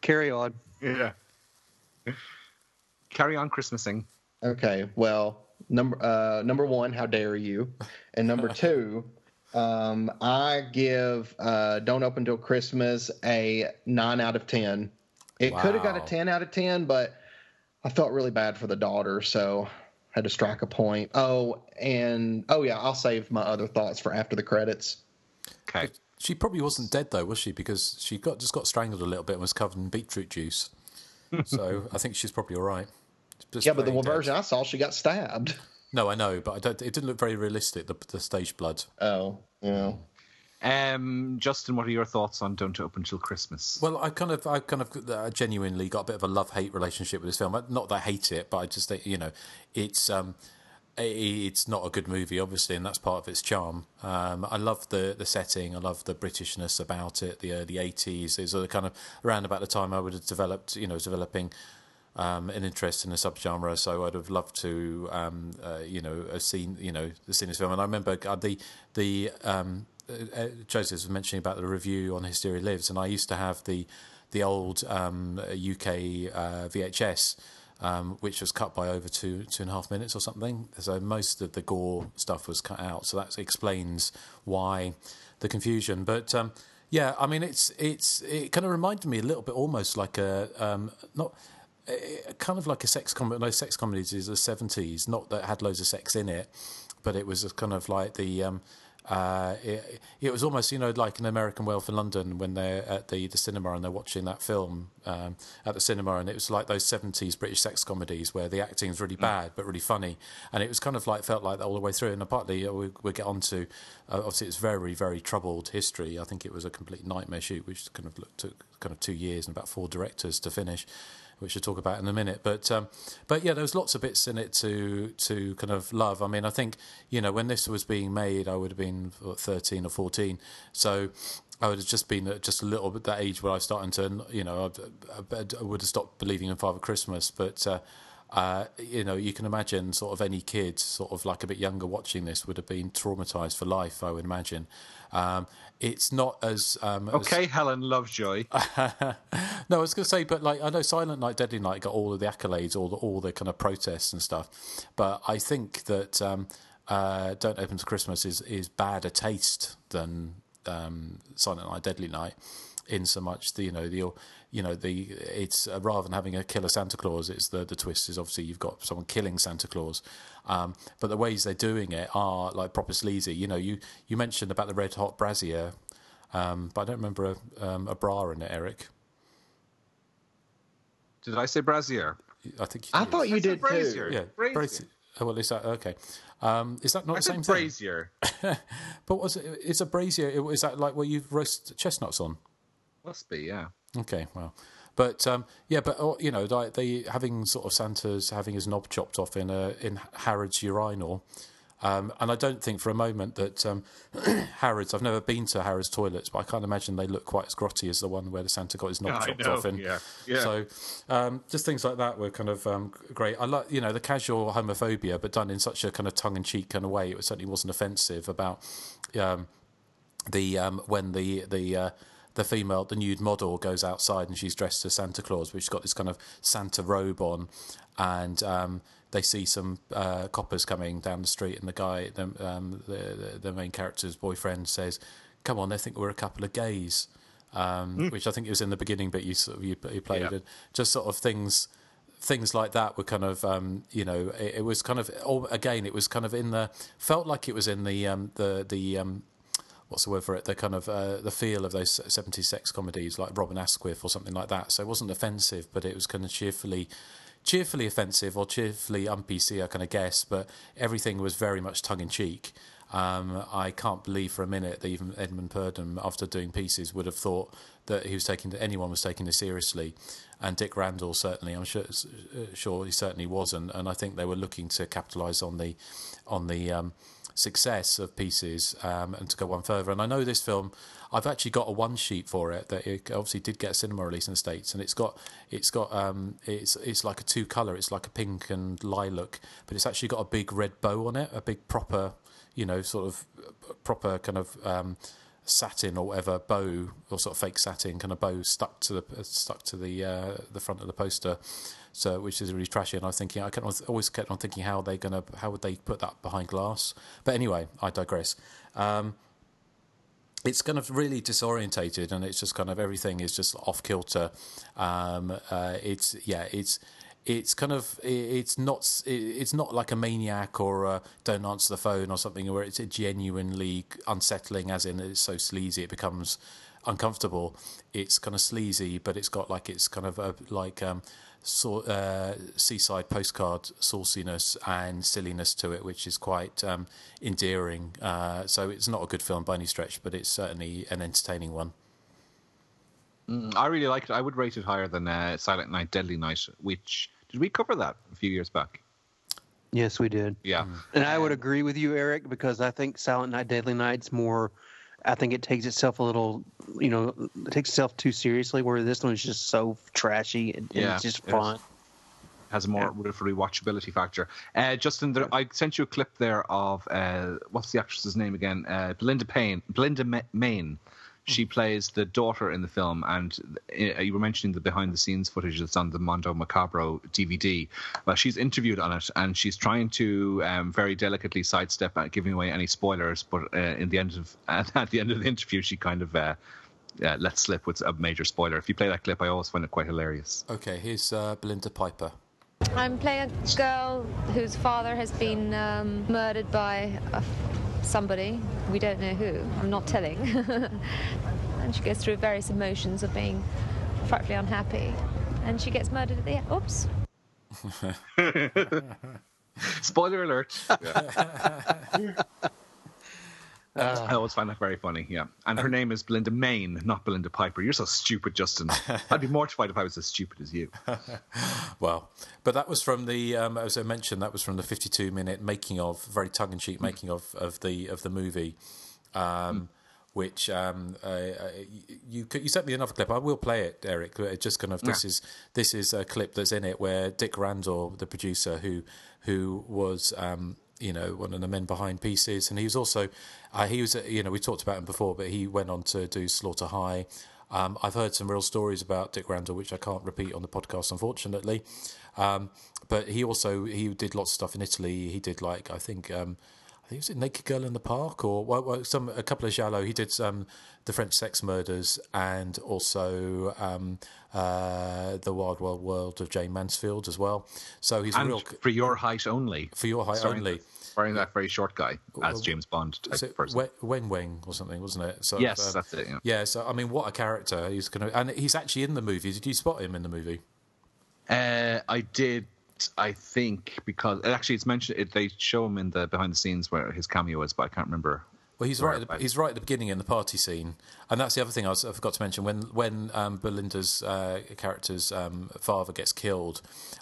Carry on. Yeah. Carry on Christmasing. Okay. Well, number one, how dare you? And number two, I give Don't Open Till Christmas a 9 out of 10. It could have got a 10 out of 10, but I felt really bad for the daughter, so I had to strike a point. Oh yeah, I'll save my other thoughts for after the credits. Okay. She probably wasn't dead though, was she? Because she just got strangled a little bit and was covered in beetroot juice. So I think she's probably all right. Yeah, but the one version I saw, she got stabbed. No, I know, but it didn't look very realistic, the stage blood. Oh, yeah. Justin, what are your thoughts on Don't Open Till Christmas? Well, I genuinely got a bit of a love-hate relationship with this film. Not that I hate it, but I just think, it's not a good movie, obviously, and that's part of its charm. I love the setting. I love the Britishness about it, the early 80s. It's kind of around about the time I would have developed, developing an interest in a subgenre, so I'd have loved to, have seen, this film. And I remember Joseph was mentioning about the review on Hysteria Lives, and I used to have the old UK VHS, which was cut by over 2.5 minutes or something. So most of the gore stuff was cut out, so that explains why the confusion. But yeah, I mean, it kind of reminded me a little bit, almost like a not. Kind of like a sex comedy. No, sex comedies is the 70s. Not that it had loads of sex in it, but it was kind of like the. It was almost like an American Wealth in London when they're at the cinema and they're watching that film at the cinema, and it was like those 70s British sex comedies where the acting is really bad but really funny, and it was kind of like felt like that all the way through. And partly we'll get on to obviously it's very, very troubled history. I think it was a complete nightmare shoot, which took 2 years and about 4 directors to finish, which we'll talk about in a minute. But yeah, there was lots of bits in it to kind of love. I mean, I think, when this was being made, I would have been 13 or 14. So I would have just been just a little bit that age where I was starting to, I would have stopped believing in Father Christmas. But, you can imagine sort of any kid sort of like a bit younger watching this would have been traumatized for life, I would imagine. It's not as Helen Lovejoy. No, I was going to say, but like I know Silent Night, Deadly Night got all of the accolades, all the kind of protests and stuff. But I think that Don't Open Till Christmas is bad a taste than Silent Night, Deadly Night, in so much it's rather than having a killer Santa Claus, it's the twist is obviously you've got someone killing Santa Claus, but the ways they're doing it are like proper sleazy. You mentioned about the red hot brassiere, but I don't remember a bra in it. Eric, did I say brassiere? I think you did. I thought you did brassiere. Too. Yeah, brassiere. Oh, well, is that okay? Is that not the same thing? Brazier. But was it? It's a brazier. Is that like where you roast chestnuts on? Must be, yeah. Okay, well, but like they having sort of Santa's having his knob chopped off in Harrods urinal, and I don't think for a moment that Harrods. I've never been to Harrods toilets, but I can't imagine they look quite as grotty as the one where the Santa got his knob chopped off in. Yeah. So just things like that were kind of great. I like the casual homophobia, but done in such a kind of tongue-in-cheek kind of way. It certainly wasn't offensive about when the the female, the nude model goes outside and she's dressed as Santa Claus, but she's got this kind of Santa robe on, and they see some coppers coming down the street, and the guy, the main character's boyfriend says, "Come on, they think we're a couple of gays," which I think it was in the beginning, but you played it. Just sort of things like that were kind of it was kind of again it was kind of in the felt like it was in the what's the word for it? The kind of the feel of those 70s sex comedies like Robin Asquith or something like that. So it wasn't offensive, but it was kind of cheerfully offensive or cheerfully un-PC, I kind of guess. But everything was very much tongue in cheek. I can't believe for a minute that even Edmund Purdom, after doing Pieces, would have thought that anyone was taking this seriously. And Dick Randall certainly, I'm sure he certainly wasn't. And I think they were looking to capitalise on the success of pieces and to go one further. And I know this film, I've actually got a one sheet for it that it obviously did get a cinema release in the States, and it's like a two color, it's like a pink and lilac, but it's actually got a big red bow on it, a big proper, you know, sort of proper kind of satin or whatever bow, or sort of fake satin kind of bow stuck to the front of the poster, so which is really trashy. And I was thinking, I always kept on thinking how would they put that behind glass? But anyway, I digress. It's kind of really disorientated, and it's just kind of everything is just off kilter. It's not like a Maniac or a Don't Answer the Phone or something where it's genuinely unsettling, as in it's so sleazy it becomes uncomfortable. It's kind of sleazy, but it's got like seaside postcard sauciness and silliness to it, which is quite endearing. So it's not a good film by any stretch, but it's certainly an entertaining one. I really like it. I would rate it higher than Silent Night, Deadly Night, which... Did we cover that a few years back? Yes, we did. Yeah. And I would agree with you, Eric, because I think Silent Night, Deadly Night's more... I think it takes itself a little, you know, it takes itself too seriously, where this one's just so trashy and it's just fun. Has more rewatchability factor. Justin, I sent you a clip there of... what's the actress's name again? Belinda Mayne. She plays the daughter in the film, and you were mentioning the behind-the-scenes footage that's on the Mondo Macabro DVD. Well, she's interviewed on it, and she's trying to very delicately sidestep at giving away any spoilers. But at the end of the interview, she kind of lets slip with a major spoiler. If you play that clip, I always find it quite hilarious. Okay, here's Belinda Piper. I'm playing a girl whose father has been murdered by somebody. We don't know who. I'm not telling. And she goes through various emotions of being frightfully unhappy, and she gets murdered at the end. Oops. Spoiler alert. I always find that very funny, yeah. And her name is Belinda Mayne, not Belinda Piper. You're so stupid, Justin. I'd be mortified if I was as stupid as you. Well, but that was from the, as I mentioned, that was from the 52-minute making of, very tongue-in-cheek making of the movie, which you sent me another clip. I will play it, Eric. It just kind of this is a clip that's in it where Dick Randall, the producer, who was. You know, one of the men behind Pieces, and he was also, you know, we talked about him before, but he went on to do Slaughter High. I've heard some real stories about Dick Randall, which I can't repeat on the podcast, unfortunately. But he did lots of stuff in Italy. He did like, I think was it Naked Girl in the Park or a couple of Giallo. He did the French Sex Murders and also the Wild Wild World of Jane Mansfield as well. So he's For Your Height Only. For Your Height Only. Wearing that very short guy as James Bond type person. Wen or something, wasn't it? So, yes, that's it. Yeah. So I mean, what a character. He's and he's actually in the movie. Did you spot him in the movie? I did. I think because actually it's mentioned they show him in the behind the scenes where his cameo is, but I can't remember. Well, he's right at the beginning in the party scene, and that's the other thing I forgot to mention. When Belinda's character's father gets killed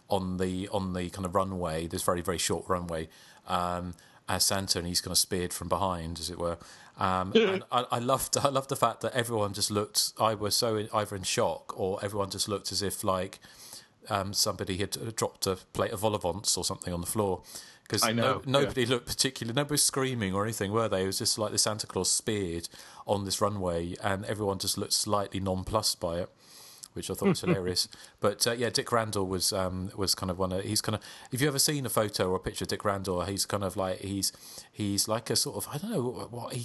on the kind of runway, this very very short runway, as Santa, and he's kind of speared from behind, as it were. And I loved the fact that everyone just looked either in shock or everyone just looked as if like. Somebody had dropped a plate of vol-au-vents or something on the floor, because nobody looked particularly. Nobody was screaming or anything, were they? It was just like the Santa Claus speared on this runway, and everyone just looked slightly nonplussed by it, which I thought was hilarious. But Dick Randall was kind of one of If you ever seen a photo or a picture of Dick Randall, he's kind of like he's like a sort of what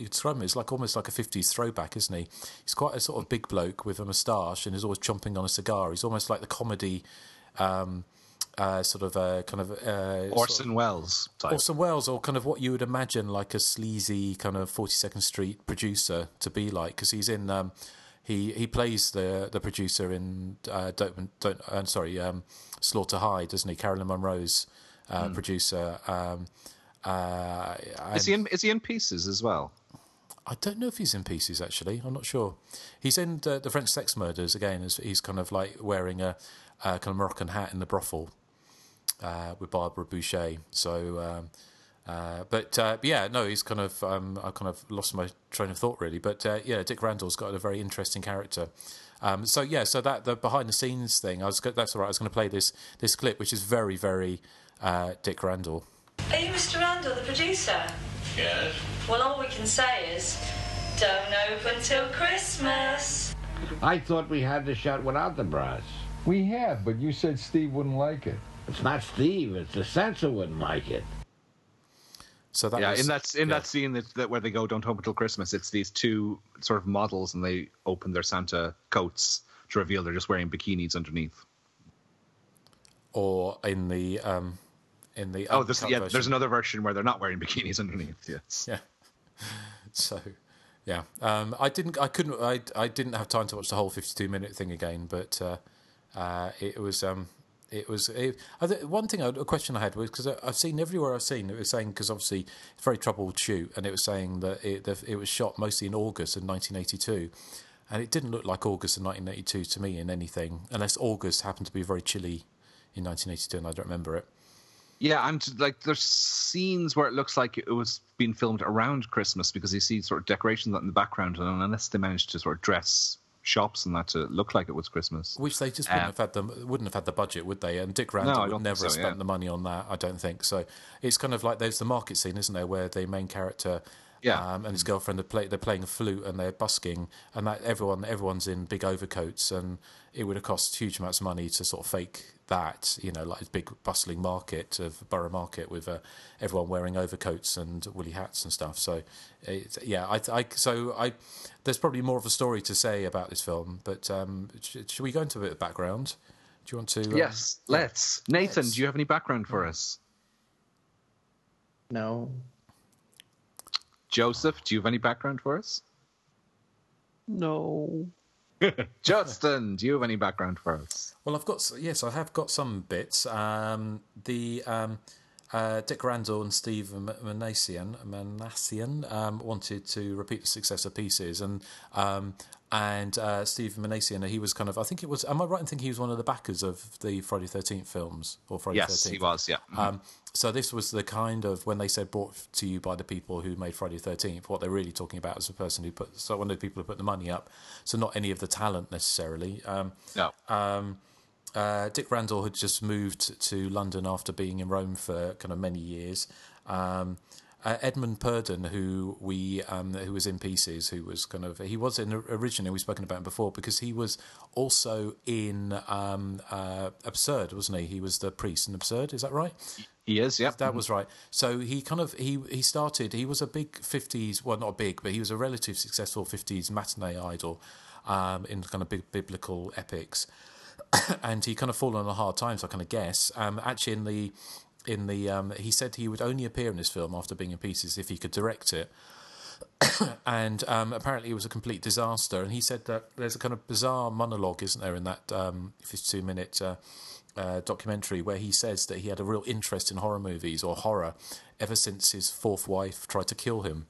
you'd throw him is like almost like a 50s throwback, isn't he? He's quite a sort of big bloke with a moustache and is always chomping on a cigar. He's almost like the comedy. Orson Welles, or kind of what you would imagine like a sleazy kind of 42nd Street producer to be like, because he's in. He plays the producer in Slaughter High, doesn't he? Carolyn Munro's producer. Is he in Pieces as well? I don't know if he's in Pieces, actually. I'm not sure. He's in the French Sex Murders again. He's kind of like wearing a kind of Moroccan hat in the brothel with Barbara Boucher. So But yeah, no, he's kind of I kind of lost my train of thought really. But yeah, Dick Randall's got a very interesting character. So yeah, so that the behind the scenes thing, that's all right. I was going to play this clip, which is very, very Dick Randall. Are you Mr. Randall, the producer? Yes. Well, all we can say is, don't open till Christmas. I thought we had the shot without the brass. We have, but you said Steve wouldn't like it. It's not Steve; it's the censor wouldn't like it. So that that scene that where they go, "Don't open till Christmas," it's these two sort of models, and they open their Santa coats to reveal they're just wearing bikinis underneath. Or in the there's another version where they're not wearing bikinis underneath. Yes. Yeah. So. Yeah, I didn't have time to watch the whole 52-minute thing again, but a question I had was, because it was saying, because obviously it's very troubled shoot, and it was saying that it was shot mostly in August in 1982, and it didn't look like August in 1982 to me in anything, unless August happened to be very chilly in 1982, and I don't remember it. Yeah, and like there's scenes where it looks like it was being filmed around Christmas, because you see sort of decorations in the background, and unless they managed to sort of dress shops and that to look like it was Christmas, which they just wouldn't have had the budget, would they? And Dick Randall would never have spent the money on that, I don't think. So it's kind of like there's the market scene, isn't there, where the main character and his girlfriend they're playing a flute and they're busking, and that everyone's in big overcoats, and it would have cost huge amounts of money to sort of fake that, you know, like a big bustling market of Borough Market with everyone wearing overcoats and woolly hats and stuff. So, there's probably more of a story to say about this film. But should we go into a bit of background? Do you want to? Yes, let's. Nathan, do you have any background for us? No. Joseph, do you have any background for us? No. Justin, do you have any background for us? Well, I have got some bits. Dick Randall and Steve Manassian wanted to repeat the success of Pieces, and Steve Manassian, he was kind of, I think it was, am I right in thinking he was one of the backers of the Friday the 13th films? Or Friday the 13th? Yes, he was, yeah. So this was the kind of, when they said brought to you by the people who made Friday the 13th, what they're really talking about is one of the people who put the money up, so not any of the talent necessarily. Dick Randall had just moved to London after being in Rome for kind of many years. Edmund Purdon, who was in Pieces, originally, we've spoken about him before, because he was also in Absurd, wasn't he? He was the priest in Absurd, is that right? He is, yeah. That was right. So he kind of, he started, he was a big 50s, well, not big, but he was a relatively successful 50s matinee idol in kind of big biblical epics. And he kind of fallen on hard times, I kind of guess. Actually, he said he would only appear in this film after being in Pieces if he could direct it. And apparently it was a complete disaster. And he said that there's a kind of bizarre monologue, isn't there, in that 52-minute documentary, where he says that he had a real interest in horror movies or horror ever since his fourth wife tried to kill him.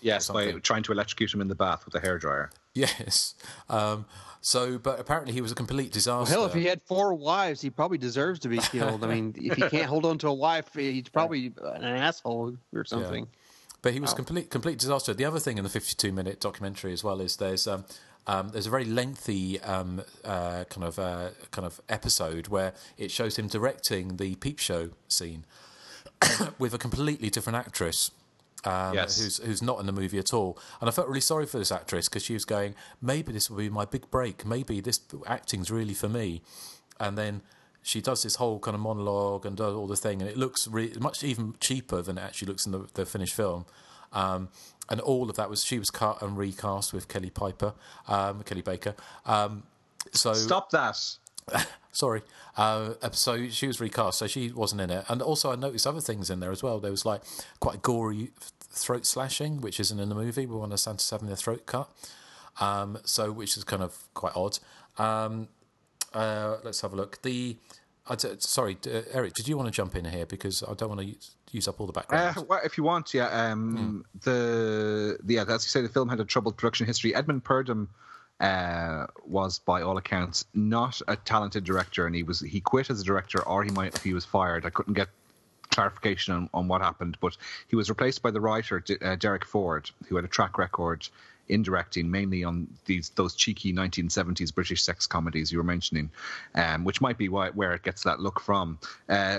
Yes, by trying to electrocute him in the bath with a hairdryer. Yes. But apparently he was a complete disaster. Well, hell, if he had four wives, he probably deserves to be killed. I mean, if he can't hold on to a wife, he's probably an asshole or something. Yeah. But he was a complete disaster. The other thing in the 52-minute documentary as well is there's a very lengthy kind of episode where it shows him directing the peep show scene with a completely different actress. Who's not in the movie at all. And I felt really sorry for this actress, because she was going, maybe this will be my big break. Maybe this acting's really for me. And then she does this whole kind of monologue and does all the thing, and it looks much even cheaper than it actually looks in the finished film. And all of that she was cut and recast with Kelly Baker. Stop that. Sorry. So she was recast, so she wasn't in it. And also I noticed other things in there as well. There was like quite gory throat slashing, which isn't in the movie. We want Santa's having their throat cut, which is kind of quite odd. Let's have a look. Eric, did you want to jump in here, because I don't want to use up all the background? Well, if you want, yeah. As you say, the film had a troubled production history. Edmund Purdon was, by all accounts, not a talented director, and he quit as a director, or he was fired. I couldn't get clarification on what happened, but he was replaced by the writer, Derek Ford, who had a track record in directing, mainly on those cheeky 1970s British sex comedies you were mentioning, which might be where it gets that look from.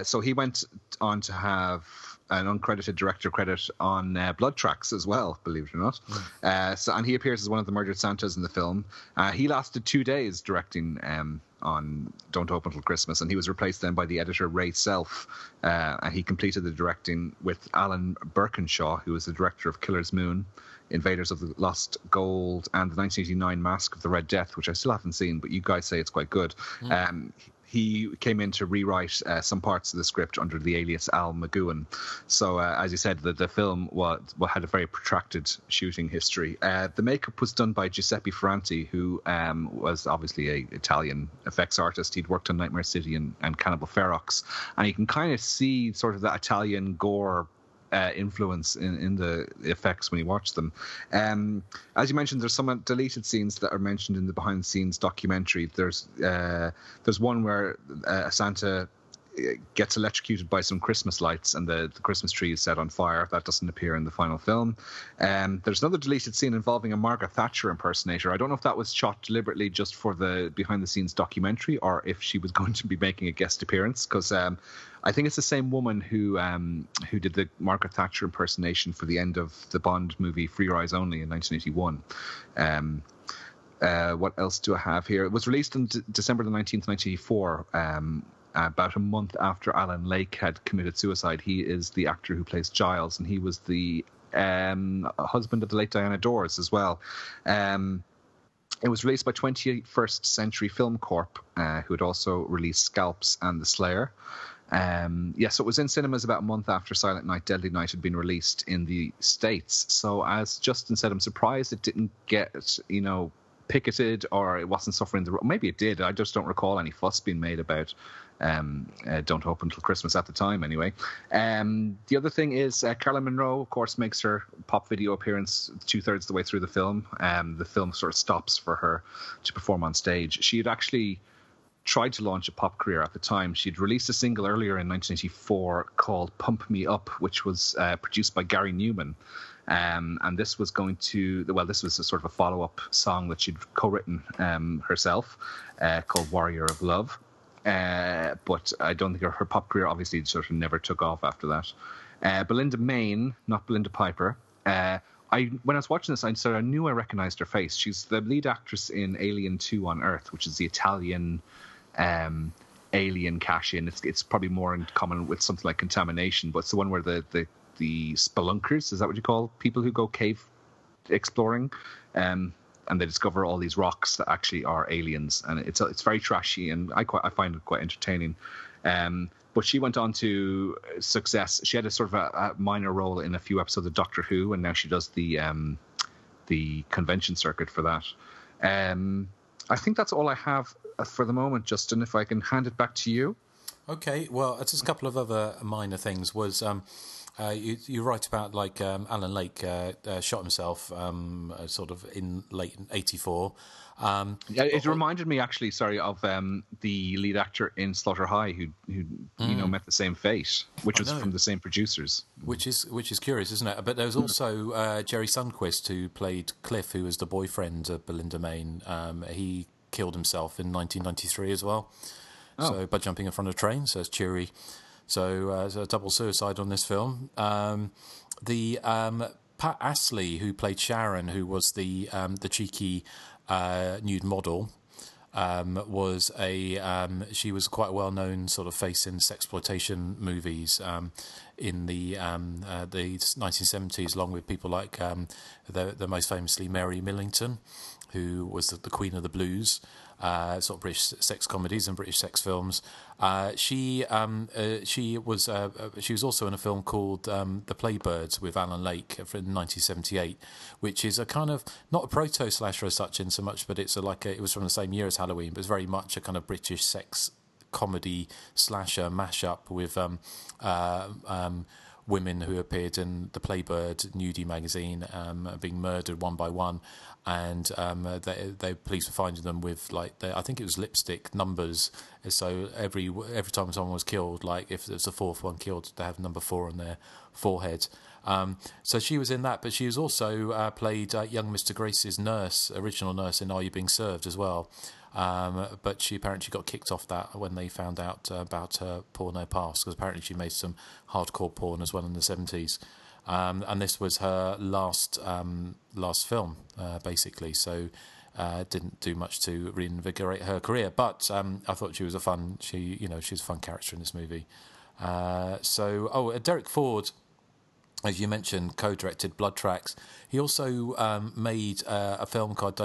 So he went on to have an uncredited director credit on Blood Tracks as well, believe it or not. And he appears as one of the murdered Santas in the film. He lasted 2 days directing on Don't Open Till Christmas, and he was replaced then by the editor Ray Self, and he completed the directing with Alan Birkinshaw, who was the director of Killer's Moon, Invaders of the Lost Gold, and the 1989 Mask of the Red Death, which I still haven't seen, but you guys say it's quite good. Mm. He came in to rewrite some parts of the script under the alias Al McGowan. So, as you said, the film had a very protracted shooting history. The makeup was done by Giuseppe Ferranti, who was obviously an Italian effects artist. He'd worked on Nightmare City and Cannibal Ferox. And you can kind of see sort of that Italian gore influence in the effects when you watch them. As you mentioned, there's some deleted scenes that are mentioned in the behind the scenes documentary. There's one where Santa gets electrocuted by some Christmas lights and the Christmas tree is set on fire. That doesn't appear in the final film. There's another deleted scene involving a Margaret Thatcher impersonator. I don't know if that was shot deliberately just for the behind-the-scenes documentary or if she was going to be making a guest appearance, because I think it's the same woman who did the Margaret Thatcher impersonation for the end of the Bond movie Free Your Eyes Only in 1981. What else do I have here? It was released on December the 19th, 1984, about a month after Alan Lake had committed suicide. He is the actor who plays Giles, and he was the husband of the late Diana Dors as well. It was released by 21st Century Film Corp, who had also released Scalps and The Slayer. So it was in cinemas about a month after Silent Night, Deadly Night had been released in the States. So as Justin said, I'm surprised it didn't get, picketed, or it wasn't suffering maybe it did. I just don't recall any fuss being made about Don't Open Till Christmas at the time anyway. The other thing is Carolyn Monroe, of course, makes her pop video appearance 2/3 the way through the film. The film sort of stops for her to perform on stage. She had actually tried to launch a pop career at the time. She'd released a single earlier in 1984 called Pump Me Up, which was produced by Gary Newman. And this was this was a sort of a follow-up song that she'd co-written herself called Warrior of Love. But I don't think her pop career obviously sort of never took off after that. Belinda Mayne, not Belinda Piper. When I was watching this, I knew I recognized her face. She's the lead actress in Alien 2 on Earth, which is the Italian alien cash-in. It's probably more in common with something like Contamination, but it's the one where the spelunkers, is that what you call people who go cave exploring, and they discover all these rocks that actually are aliens, and it's very trashy, and I find it quite entertaining. But she went on to success. She had a sort of a minor role in a few episodes of Doctor Who, and now she does the convention circuit for that. I think that's all I have for the moment, Justin. If I can hand it back to you. Okay, well, just a couple of other minor things was. You're right about Alan Lake shot himself sort of in late '84. It reminded me actually, of the lead actor in Slaughter High, who met the same fate, which was from the same producers. Which is curious, isn't it? But there was also Jerry Sundquist, who played Cliff, who was the boyfriend of Belinda Mayne. He killed himself in 1993 as well, so by jumping in front of a train. So it's cheery. So double suicide on this film. Pat Astley, who played Sharon, who was the cheeky nude model, she was quite a well-known sort of face in sexploitation movies in the 1970s, along with people like the most famously Mary Millington, who was the Queen of the Blues. Sort of British sex comedies and British sex films. She was also in a film called The Playbirds with Alan Lake in 1978, which is a kind of not a proto slasher as such in so much, but it was from the same year as Halloween, but it's very much a kind of British sex comedy slasher mashup with women who appeared in the Playbird nudie magazine being murdered one by one, and the police were finding them with I think it was lipstick numbers. So every time someone was killed, like if there's a fourth one killed, they have number 4 on their forehead. So she was in that, but she was also played young Mr. Grace's nurse, original nurse in Are You Being Served as well. But she apparently got kicked off that when they found out about her porno past, because apparently she made some hardcore porn as well in the 70s. And this was her last film, basically. So didn't do much to reinvigorate her career. But I thought she was a she's a fun character in this movie. Derek Ford, as you mentioned, co-directed Blood Tracks. He also made a film called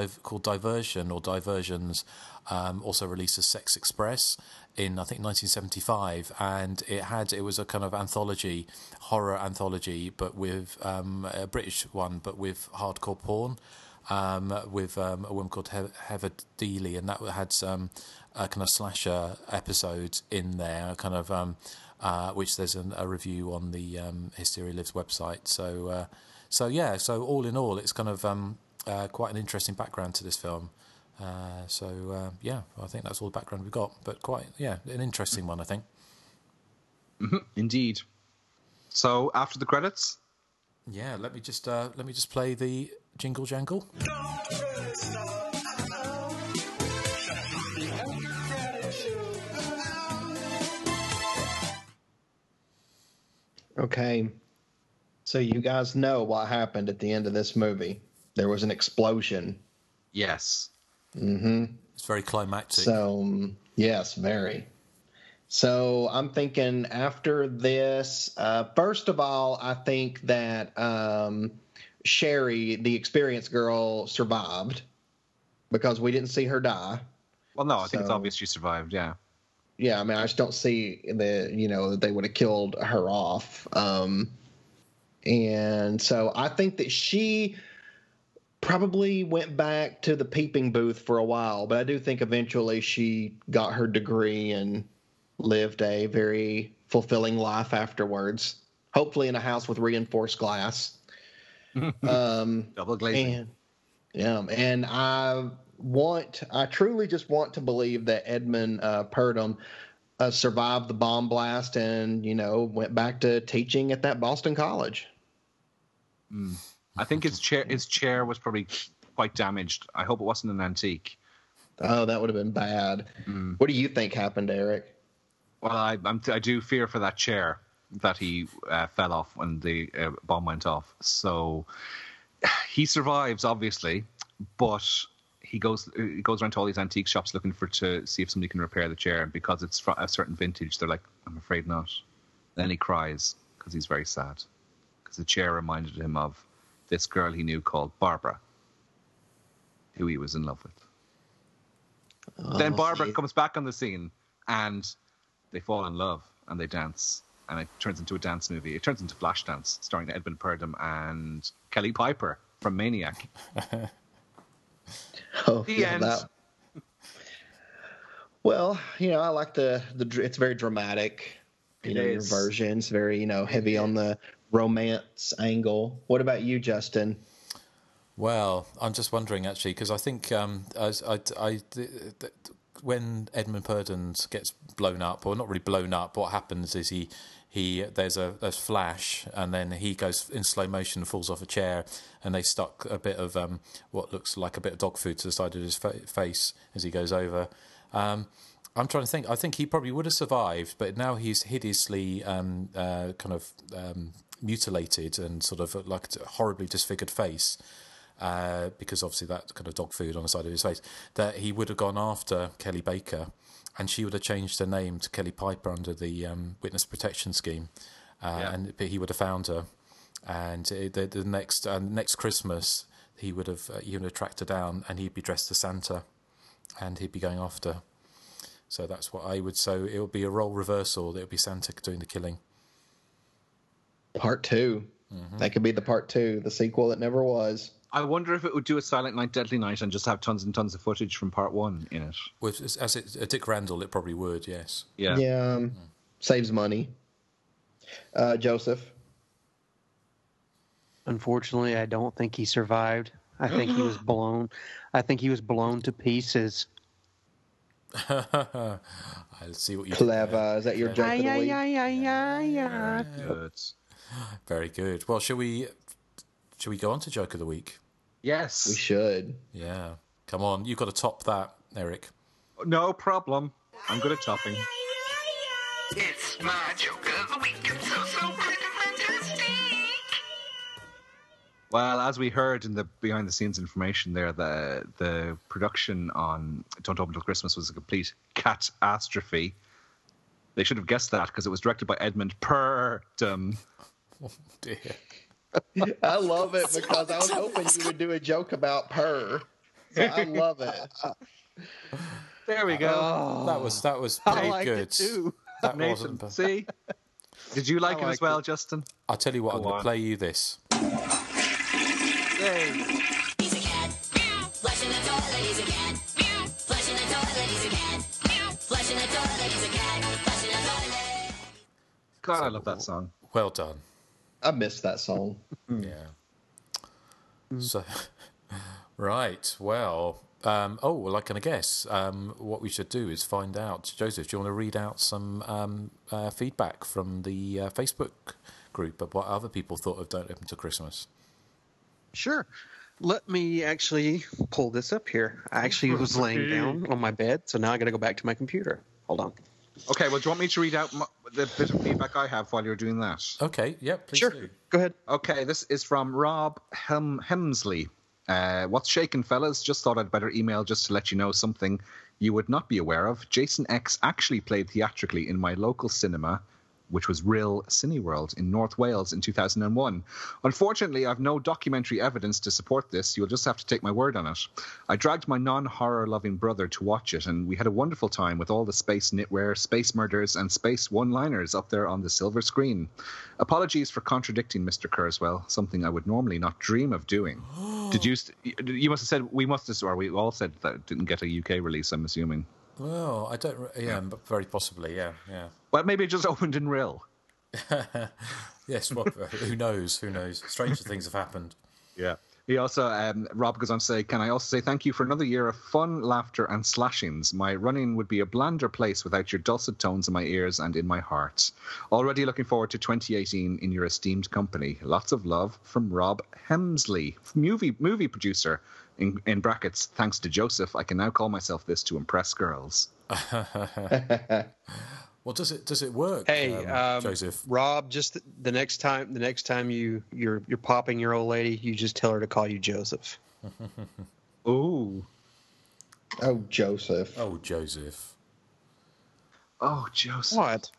Diversion or Diversions, also released as Sex Express in, I think, 1975. And it was a kind of anthology, horror anthology, but with a British one, but with hardcore porn, with a woman called Heather Deeley. And that had some kind of slasher episodes in there, kind of... which there's a review on the Hysteria Lives website. So all in all, it's kind of quite an interesting background to this film. I think that's all the background we've got, but an interesting one, I think. Mm-hmm. Indeed. So after the credits, yeah, let me just play the jingle jangle. Okay, so you guys know what happened at the end of this movie. There was an explosion. Yes. Mm-hmm. It's very climactic. So, yes, very. So I'm thinking after this, first of all, I think that Sherry, the experienced girl, survived because we didn't see her die. Well, no, I think it's obvious she survived, yeah. Yeah, I mean, I just don't see that they would have killed her off. And so I think that she probably went back to the peeping booth for a while, but I do think eventually she got her degree and lived a very fulfilling life afterwards, hopefully in a house with reinforced glass. Double glazing. And I truly just want to believe that Edmund Purdom survived the bomb blast and, went back to teaching at that Boston college. Mm. I think his chair was probably quite damaged. I hope it wasn't an antique. Oh, that would have been bad. Mm. What do you think happened, Eric? Well, I do fear for that chair that he fell off when the bomb went off. So he survives, obviously, but... He goes around to all these antique shops looking to see if somebody can repair the chair. And because it's a certain vintage, they're like, I'm afraid not. Then he cries because he's very sad. Because the chair reminded him of this girl he knew called Barbara, who he was in love with. Oh, then Barbara comes back on the scene and they fall in love and they dance. And it turns into a dance movie. It turns into Flashdance, starring Edmund Purdom and Kelly Piper from Maniac. Oh, yeah, that. Well, I like the it's very dramatic, your version. It's very, heavy on the romance angle. What about you, Justin? Well, I'm just wondering, actually, because I think when Edmund Purdom gets blown up, or not really blown up, what happens is there's a flash, and then he goes in slow motion, falls off a chair, and they stuck a bit of what looks like a bit of dog food to the side of his face as he goes over. I'm trying to think. I think he probably would have survived, but now he's hideously mutilated and sort of like a horribly disfigured face, because obviously that kind of dog food on the side of his face, that he would have gone after Kelly Baker. And she would have changed her name to Kelly Piper under the witness protection scheme, but he would have found her. And the next Christmas, he would have tracked her down, and he'd be dressed as Santa, and he'd be going after. So that's what I would. So it would be a role reversal. It would be Santa doing the killing. Part 2. Mm-hmm. That could be the part 2, the sequel that never was. I wonder if it would do a Silent Night, Deadly Night and just have tons and tons of footage from part 1 in it. As Dick Randall, it probably would, yes. Yeah. Saves money. Joseph? Unfortunately, I don't think he survived. I think he was blown. I think he was blown to pieces. I see what you clever. Is that your joke? Yeah. Very good. Well, should we go on to joke of the week? Yes, we should. Yeah, come on. You've got to top that, Eric. No problem. I'm good at topping. It's my joke of the week. I'm so good and fantastic. Well, as we heard in the behind-the-scenes information there, the production on Don't Open Till Christmas was a complete catastrophe. They should have guessed that because it was directed by Edmund Purdom. Oh, dear. I love it because I was hoping you would do a joke about purr. So I love it. There we go. Oh, that was pretty good. Too. That Nathan, wasn't. See, did you like it as well, Justin? I'll tell you what. I'm going to play you this. Yay. He's a cat. Meow. Flushing the toilet. He's a cat. Meow. Flushing the toilet. He's a cat. Meow. Flushing the toilet. He's a cat. Flushing the toilet. God, I love that song. Well done. I missed that song. Yeah. So, right. Well. I can guess. What we should do is find out. Joseph, do you want to read out some feedback from the Facebook group of what other people thought of Don't Open Till Christmas? Sure. Let me actually pull this up here. I actually was laying down on my bed, so now I got to go back to my computer. Hold on. Okay, well, do you want me to read out the bit of feedback I have while you're doing that? Okay, yeah, please do. Go ahead. Okay, this is from Rob Hemsley. What's shaking, fellas? Just thought I'd better email just to let you know something you would not be aware of. Jason X actually played theatrically in my local cinema, which was Rill Cineworld in North Wales in 2001. Unfortunately, I've no documentary evidence to support this. You'll just have to take my word on it. I dragged my non-horror-loving brother to watch it, and we had a wonderful time with all the space knitwear, space murders, and space one-liners up there on the silver screen. Apologies for contradicting Mr. Kurzweil, something I would normally not dream of doing. Did you must have said, we all said that it didn't get a UK release, I'm assuming. Well, I don't... Yeah, but very possibly, yeah. Well, maybe it just opened in Rill. Yes, well, who knows? Stranger things have happened. Yeah. He also, Rob goes on to say, can I also say thank you for another year of fun, laughter, and slashings? My running would be a blander place without your dulcet tones in my ears and in my heart. Already looking forward to 2018 in your esteemed company. Lots of love from Rob Hemsley, movie producer, in brackets, thanks to Joseph, I can now call myself this to impress girls. Well, does it work? Hey, Joseph, Rob, just the next time you're popping your old lady, you just tell her to call you Joseph. Ooh. Oh, Joseph. What?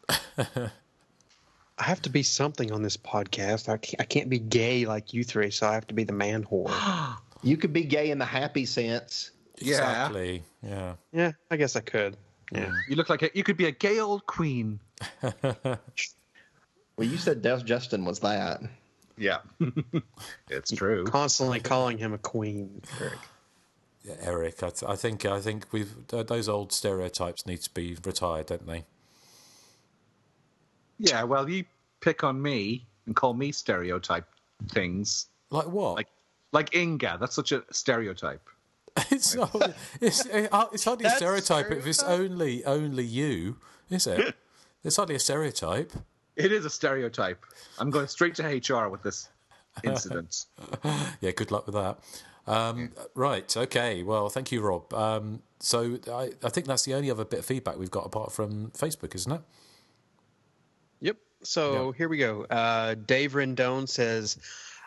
I have to be something on this podcast. I can't be gay like you three, so I have to be the man whore. You could be gay in the happy sense. Exactly. Yeah. I guess I could. Yeah. You look like you could be a gay old queen. Well, you said Justin was that. Yeah, it's true. Constantly calling him a queen, Eric. Yeah, Eric, I think we've those old stereotypes need to be retired, don't they? Yeah. Well, you pick on me and call me stereotype things. Like what? Like Inga. That's such a stereotype. It's hardly a stereotype if it's only you, is it? It's hardly a stereotype. It is a stereotype. I'm going straight to HR with this incident. Yeah, good luck with that. Right, okay. Well, thank you, Rob. So I think that's the only other bit of feedback we've got apart from Facebook, isn't it? Yep. So here we go. Dave Rendon says...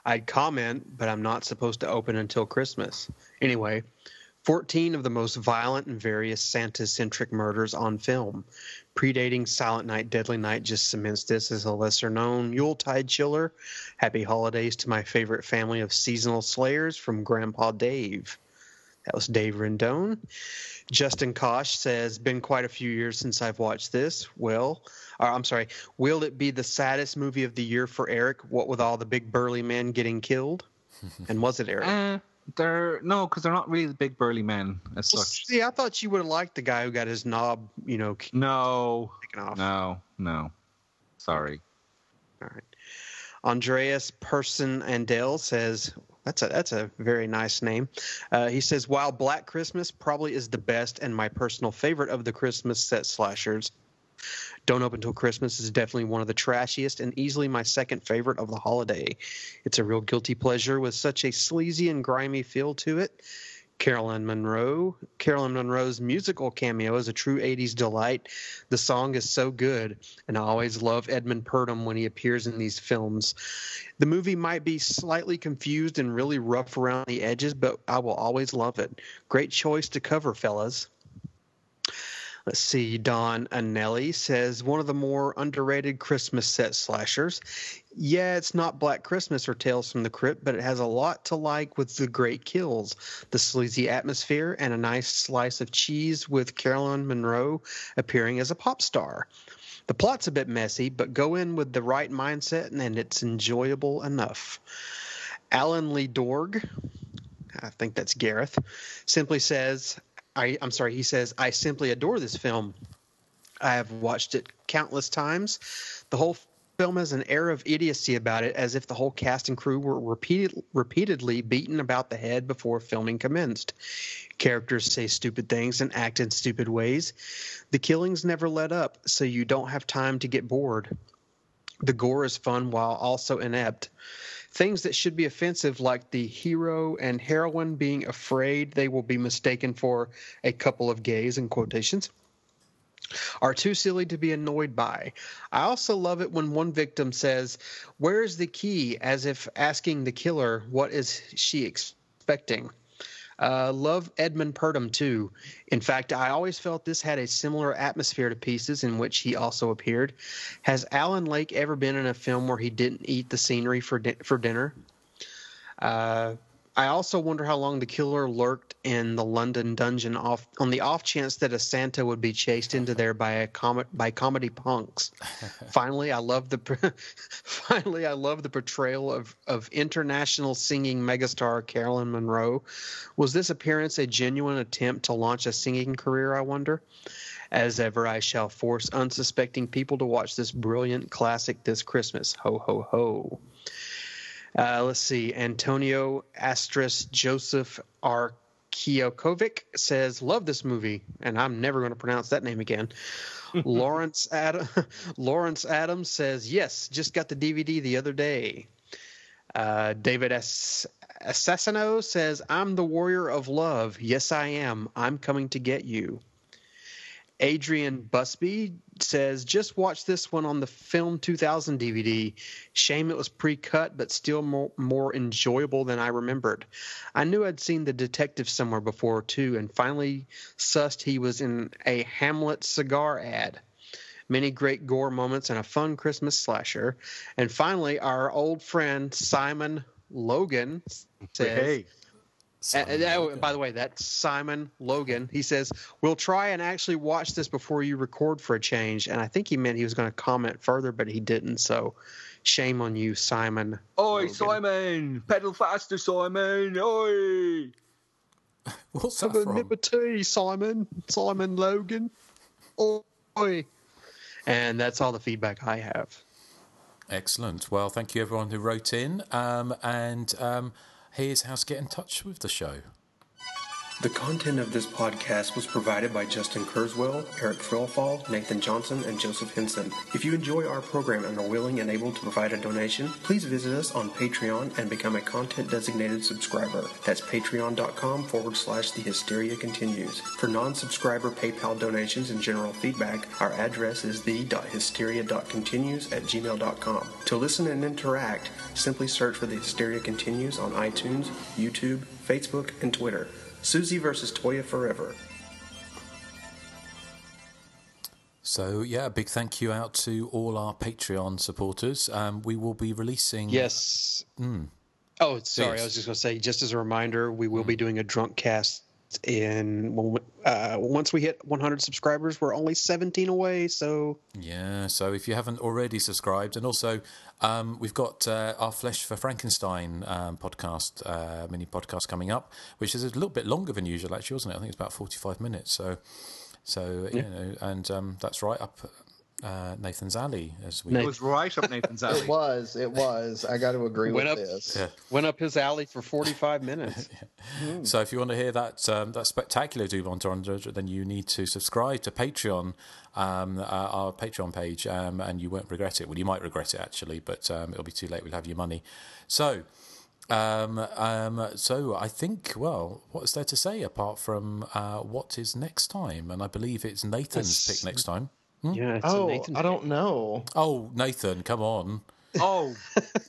I'd comment, but I'm not supposed to open until Christmas. Anyway, 14 of the most violent and various Santa-centric murders on film. Predating Silent Night, Deadly Night just cements this as a lesser-known Yuletide chiller. Happy holidays to my favorite family of seasonal slayers from Grandpa Dave. That was Dave Rendon. Justin Kosh says, been quite a few years since I've watched this. Will it be the saddest movie of the year for Eric, what with all the big burly men getting killed? And was it Eric? Because they're not really the big burly men as such. See, I thought you would have liked the guy who got his knob, taken off. No. Sorry. All right. Andreas Person Andel says, that's a very nice name. He says, while Black Christmas probably is the best and my personal favorite of the Christmas set slashers, Don't Open Till Christmas is definitely one of the trashiest and easily my second favorite of the holiday. It's a real guilty pleasure with such a sleazy and grimy feel to it. Carolyn Monroe's musical cameo is a true 80s delight. The song is so good, and I always love Edmund Purdom when he appears in these films. The movie might be slightly confused and really rough around the edges, but I will always love it. Great choice to cover, fellas. Let's see, Don Anelli says, one of the more underrated Christmas set slashers. Yeah, it's not Black Christmas or Tales from the Crypt, but it has a lot to like with the great kills, the sleazy atmosphere, and a nice slice of cheese with Carolyn Monroe appearing as a pop star. The plot's a bit messy, but go in with the right mindset and it's enjoyable enough. Alan Lee Dorg, I think that's Gareth, simply says... he says, I simply adore this film. I have watched it countless times. The whole film has an air of idiocy about it, as if the whole cast and crew were repeatedly beaten about the head before filming commenced. Characters say stupid things and act in stupid ways. The killings never let up, so you don't have time to get bored. The gore is fun while also inept. Things that should be offensive, like the hero and heroine being afraid they will be mistaken for a couple of gays in quotations, are too silly to be annoyed by. I also love it when one victim says, "Where's the key?" as if asking the killer, what is she expecting? Love Edmund Purdom, too. In fact, I always felt this had a similar atmosphere to Pieces, in which he also appeared. Has Alan Lake ever been in a film where he didn't eat the scenery for dinner? I also wonder how long the killer lurked in the London dungeon on the off chance that a Santa would be chased into there by comedy punks. Finally, I love the portrayal of international singing megastar Carolyn Monroe. Was this appearance a genuine attempt to launch a singing career, I wonder? As ever, I shall force unsuspecting people to watch this brilliant classic this Christmas. Ho, ho, ho. Let's see. Antonio Astris Joseph R. Kiyokovic says, love this movie. And I'm never going to pronounce that name again. Lawrence Adams says, yes, just got the DVD the other day. David Assassino says, I'm the warrior of love. Yes, I am. I'm coming to get you. Adrian Busby says, just watch this one on the Film 2000 DVD. Shame it was pre-cut, but still more enjoyable than I remembered. I knew I'd seen The Detective somewhere before, too, and finally sussed he was in a Hamlet cigar ad. Many great gore moments and a fun Christmas slasher. And finally, our old friend Simon Logan says... Hey. By the way, that's Simon Logan. He says, we'll try and actually watch this before you record for a change. And I think he meant he was going to comment further, but he didn't. So shame on you, Simon. Oi, Logan. Simon. Pedal faster, Simon. Oi. What's that from? Liberty, Simon. Simon Logan. Oi. And that's all the feedback I have. Excellent. Well, thank you, everyone who wrote in. Here's how to get in touch with the show. The content of this podcast was provided by Justin Kurzweil, Eric Frillfall, Nathan Johnson, and Joseph Henson. If you enjoy our program and are willing and able to provide a donation, please visit us on Patreon and become a content-designated subscriber. That's patreon.com/The Hysteria Continues. For non-subscriber PayPal donations and general feedback, our address is the.hysteria.continues@gmail.com. To listen and interact, simply search for The Hysteria Continues on iTunes, YouTube, Facebook, and Twitter. Susie versus Toya forever. So, yeah, big thank you out to all our Patreon supporters. We will be releasing... Yes. Oh, sorry, yes. I was just going to say, just as a reminder, we will be doing a drunk cast once we hit 100 subscribers. We're only 17 away, so... Yeah, so if you haven't already subscribed, and also... we've got our Flesh for Frankenstein podcast, mini podcast coming up, which is a little bit longer than usual, actually, wasn't it? I think it's about 45 minutes. So, yeah. You know, and that's right up Nathan's alley as we. It was right up Nathan's alley. It was. I got to agree with this. Yeah. Went up his alley for 45 minutes. Yeah. Mm. So if you want to hear that that spectacular Dubon Toronto, then you need to subscribe to Patreon, our Patreon page, and you won't regret it. Well, you might regret it actually, but it'll be too late. We'll have your money. So. So I think, well, what's there to say apart from what is next time? And I believe it's Nathan's pick next time. Hmm? Yeah. It's I don't know. Oh, Nathan, come on. Oh,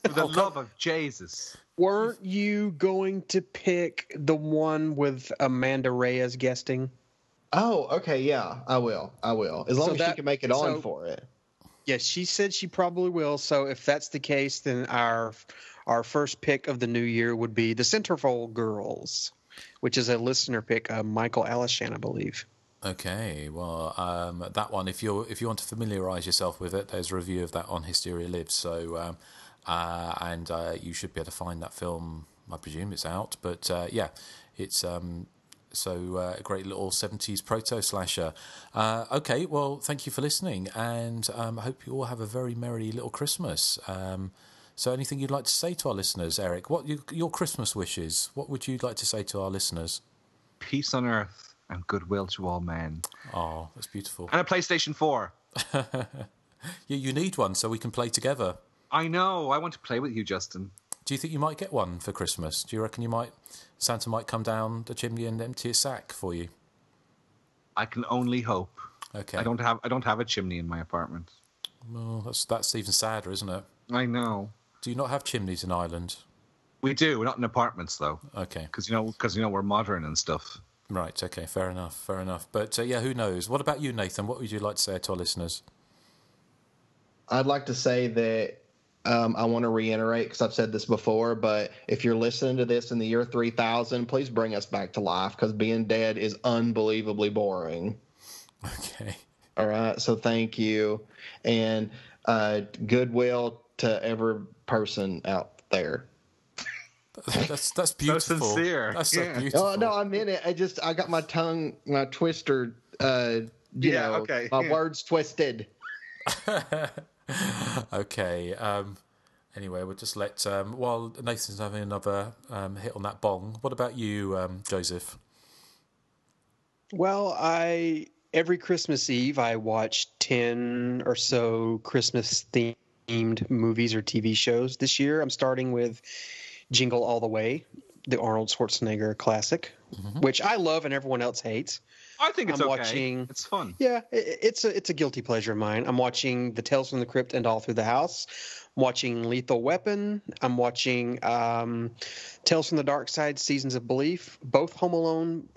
for the love of Jesus. Weren't you going to pick the one with Amanda Reyes guesting? Oh, okay. Yeah, I will. As long as she can make it on for it. Yeah, she said she probably will. So if that's the case, then our first pick of the new year would be the Centerfold Girls, which is a listener pick, Michael Alishan, I believe. Okay, well, that one, if you want to familiarize yourself with it, there's a review of that on Hysteria Lives. So, and you should be able to find that film. I presume it's out, but yeah, it's a great little 70s proto slasher. Okay, well, thank you for listening, and I hope you all have a very merry little Christmas. So anything you'd like to say to our listeners, Eric? What your Christmas wishes? What would you like to say to our listeners? Peace on earth and goodwill to all men. Oh, that's beautiful. And a PlayStation 4. You need one so we can play together. I know. I want to play with you, Justin. Do you think you might get one for Christmas? Do you reckon Santa might come down the chimney and empty a sack for you? I can only hope. Okay. I don't have a chimney in my apartment. Well, that's even sadder, isn't it? I know. Do you not have chimneys in Ireland? We do. We're not in apartments, though. Okay. Because we're modern and stuff. Right. Okay. Fair enough. But yeah, who knows? What about you, Nathan? What would you like to say to our listeners? I'd like to say that I want to reiterate, because I've said this before, but if you're listening to this in the year 3000, please bring us back to life, because being dead is unbelievably boring. Okay. All right. So thank you, and goodwill to every person out there. That's beautiful. So sincere. That's so beautiful. Oh, no, I meant it. I got my tongue, my twister. Words twisted. Okay. Anyway, we'll just let while Nathan's having another hit on that bong. What about you, Joseph? Well, every Christmas Eve I watch 10 or so Christmas themed movies or TV shows. This year I'm starting with Jingle All the Way, the Arnold Schwarzenegger classic, which I love and everyone else hates. I think it's okay. It's fun. Yeah, it's a guilty pleasure of mine. I'm watching The Tales from the Crypt and All Through the House. I'm watching Lethal Weapon. I'm watching Tales from the Dark Side, Seasons of Belief, both Home Alone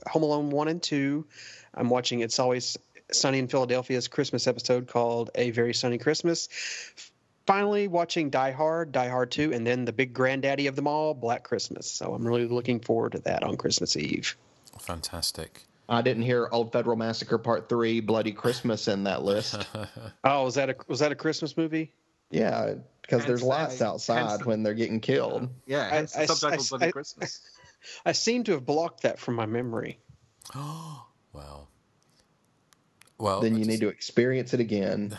1 and 2. I'm watching It's Always Sunny in Philadelphia's Christmas episode called A Very Sunny Christmas. Finally, watching Die Hard 2, and then the big granddaddy of them all, Black Christmas. So I'm really looking forward to that on Christmas Eve. Fantastic. I didn't hear Old Federal Massacre Part 3, Bloody Christmas in that list. Oh, was that a Christmas movie? Yeah, because there's lights outside when they're getting killed. Yeah, hence the subtitle Bloody Christmas. I seem to have blocked that from my memory. Oh, wow. Well, then you need to experience it again.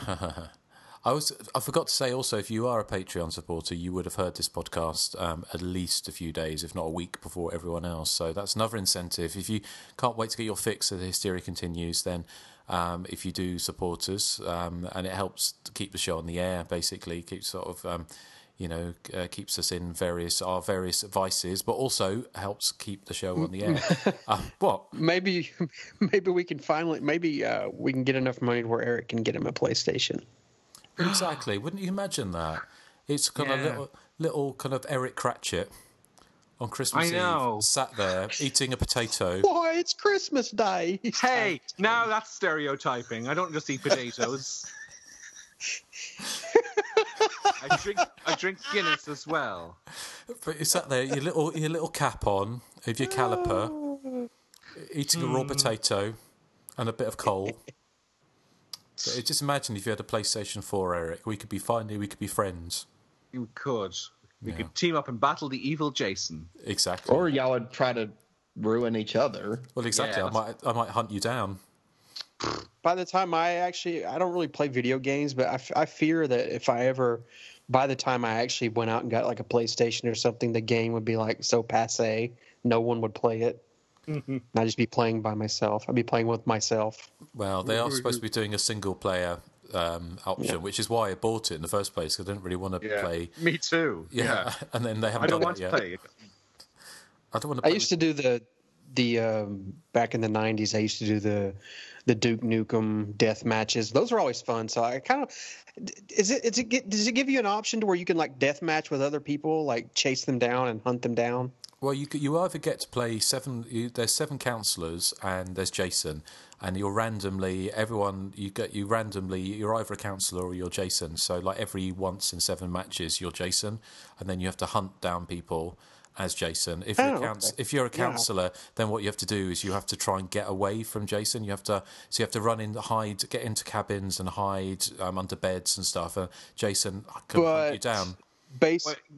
I forgot to say also, if you are a Patreon supporter, you would have heard this podcast at least a few days, if not a week, before everyone else. So that's another incentive. If you can't wait to get your fix as the hysteria continues, then if you do support us, and it helps to keep the show on the air, basically, keeps us in our various vices, but also helps keep the show on the air. What? Maybe we can finally we can get enough money where Eric can get him a PlayStation. Exactly. Wouldn't you imagine that? It's kind of little kind of Eric Cratchit on Christmas Eve, sat there eating a potato. Boy, it's Christmas Day. Hey, now that's stereotyping. I don't just eat potatoes. I drink Guinness as well. But you sat there, your little cap on, with your caliper, eating a raw potato and a bit of coal. So just imagine if you had a PlayStation 4, Eric. We could be friends. You could. We could team up and battle the evil Jason. Exactly. Or y'all would try to ruin each other. Well, exactly. Yeah. I might hunt you down. by the time I actually, I don't really play video games, but I fear that if I ever, by the time I actually went out and got like a PlayStation or something, the game would be like so passe, no one would play it. Mm-hmm. I'd just be playing by myself. I'd be playing with myself. Well, they are supposed to be doing a single player option, which is why I bought it in the first place, because I didn't really want to play. Me too. Yeah. And then they haven't done it yet. I don't want to play. I used to do the back in the 90s, I used to do the Duke Nukem death matches. Those were always fun. So I kind of, does it give you an option to where you can like death match with other people, like chase them down and hunt them down? Well, you either get to play there's seven counsellors and there's Jason, and you're either a counsellor or you're Jason. So like every once in seven matches you're Jason, and then you have to hunt down people as Jason. If you're a counsellor, then what you have to do is you have to try and get away from Jason. You have to run in, hide, get into cabins and hide under beds and stuff. Jason can hunt you down.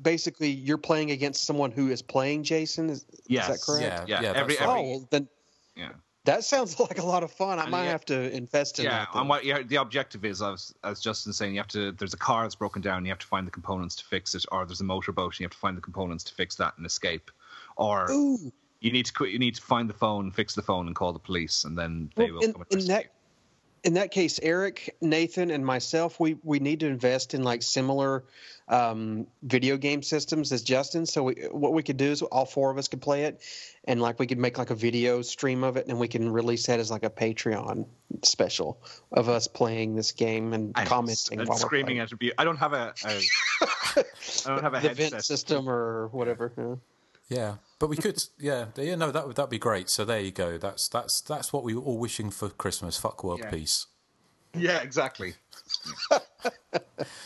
Basically, you're playing against someone who is playing Jason. Is that correct? Yeah. That sounds like a lot of fun. I might have to invest in that. The objective is, as Justin's saying, there's a car that's broken down, and you have to find the components to fix it, or there's a motorboat, and you have to find the components to fix that and escape, or you need to find the phone, fix the phone, and call the police, and then they will come and rescue you. In that case, Eric, Nathan, and myself, we need to invest in like similar video game systems as Justin. So what we could do is all four of us could play it, and like we could make like a video stream of it, and we can release that as like a Patreon special of us playing this game and commenting and screaming at you. I don't have a headset system or whatever. Huh? Yeah, but we could. That'd be great. So there you go. That's what we were all wishing for Christmas. Fuck world peace. Yeah, exactly.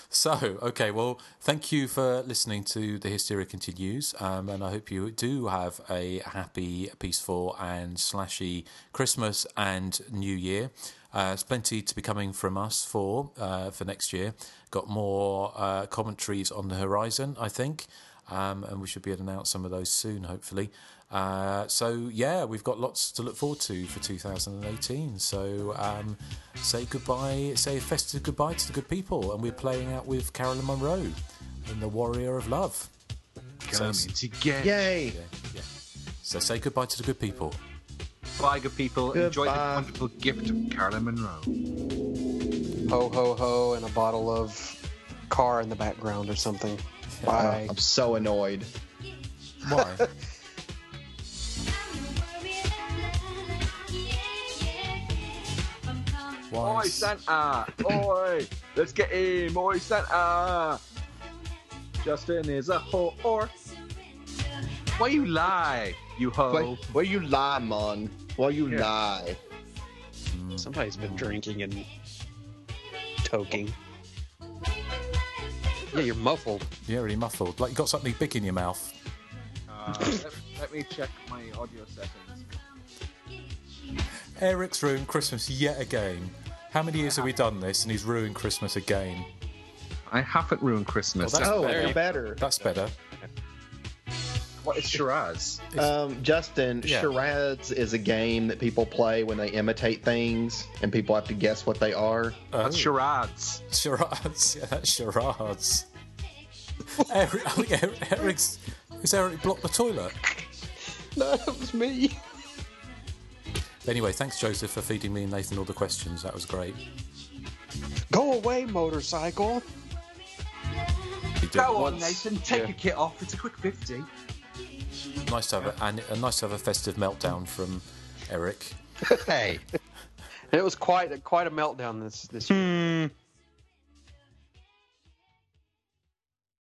So okay, well, thank you for listening to The Hysteria Continues, and I hope you do have a happy, peaceful, and slashy Christmas and New Year. There's plenty to be coming from us for next year. Got more commentaries on the horizon, I think. And we should be able to announce some of those soon, hopefully. We've got lots to look forward to for 2018. So say goodbye, say a festive goodbye to the good people. And we're playing out with Carolyn Monroe in The Warrior of Love. Yay! Yeah. So say goodbye to the good people. Bye, good people. Goodbye. Enjoy the wonderful gift of Carolyn Monroe. Ho, ho, ho, and a bottle of car in the background or something. Bye. I'm so annoyed. Why? Oi, Santa! Oi! Let's get him! Oi, Santa! Justin is a whore. Why you lie, you hoe? Why you lie, man? Why you lie? Somebody's been drinking and toking. Yeah, you're muffled. Yeah, really muffled. Like you got something big in your mouth. Let me check my audio settings. Eric's ruined Christmas yet again. How many years have we done this and he's ruined Christmas again? I haven't ruined Christmas. Well, that's better. That's better. What is Shiraz? Justin, Shiraz is a game that people play when they imitate things and people have to guess what they are. Oh. That's Shiraz. Shiraz. Yeah, that's Shiraz. Is Eric blocked the toilet? No, that was me. Anyway, thanks, Joseph, for feeding me and Nathan all the questions. That was great. Go away, motorcycle. Go on, Nathan. Take your kit off. It's a quick 50. Nice to have a festive meltdown from Eric. Hey, it was quite a meltdown this year.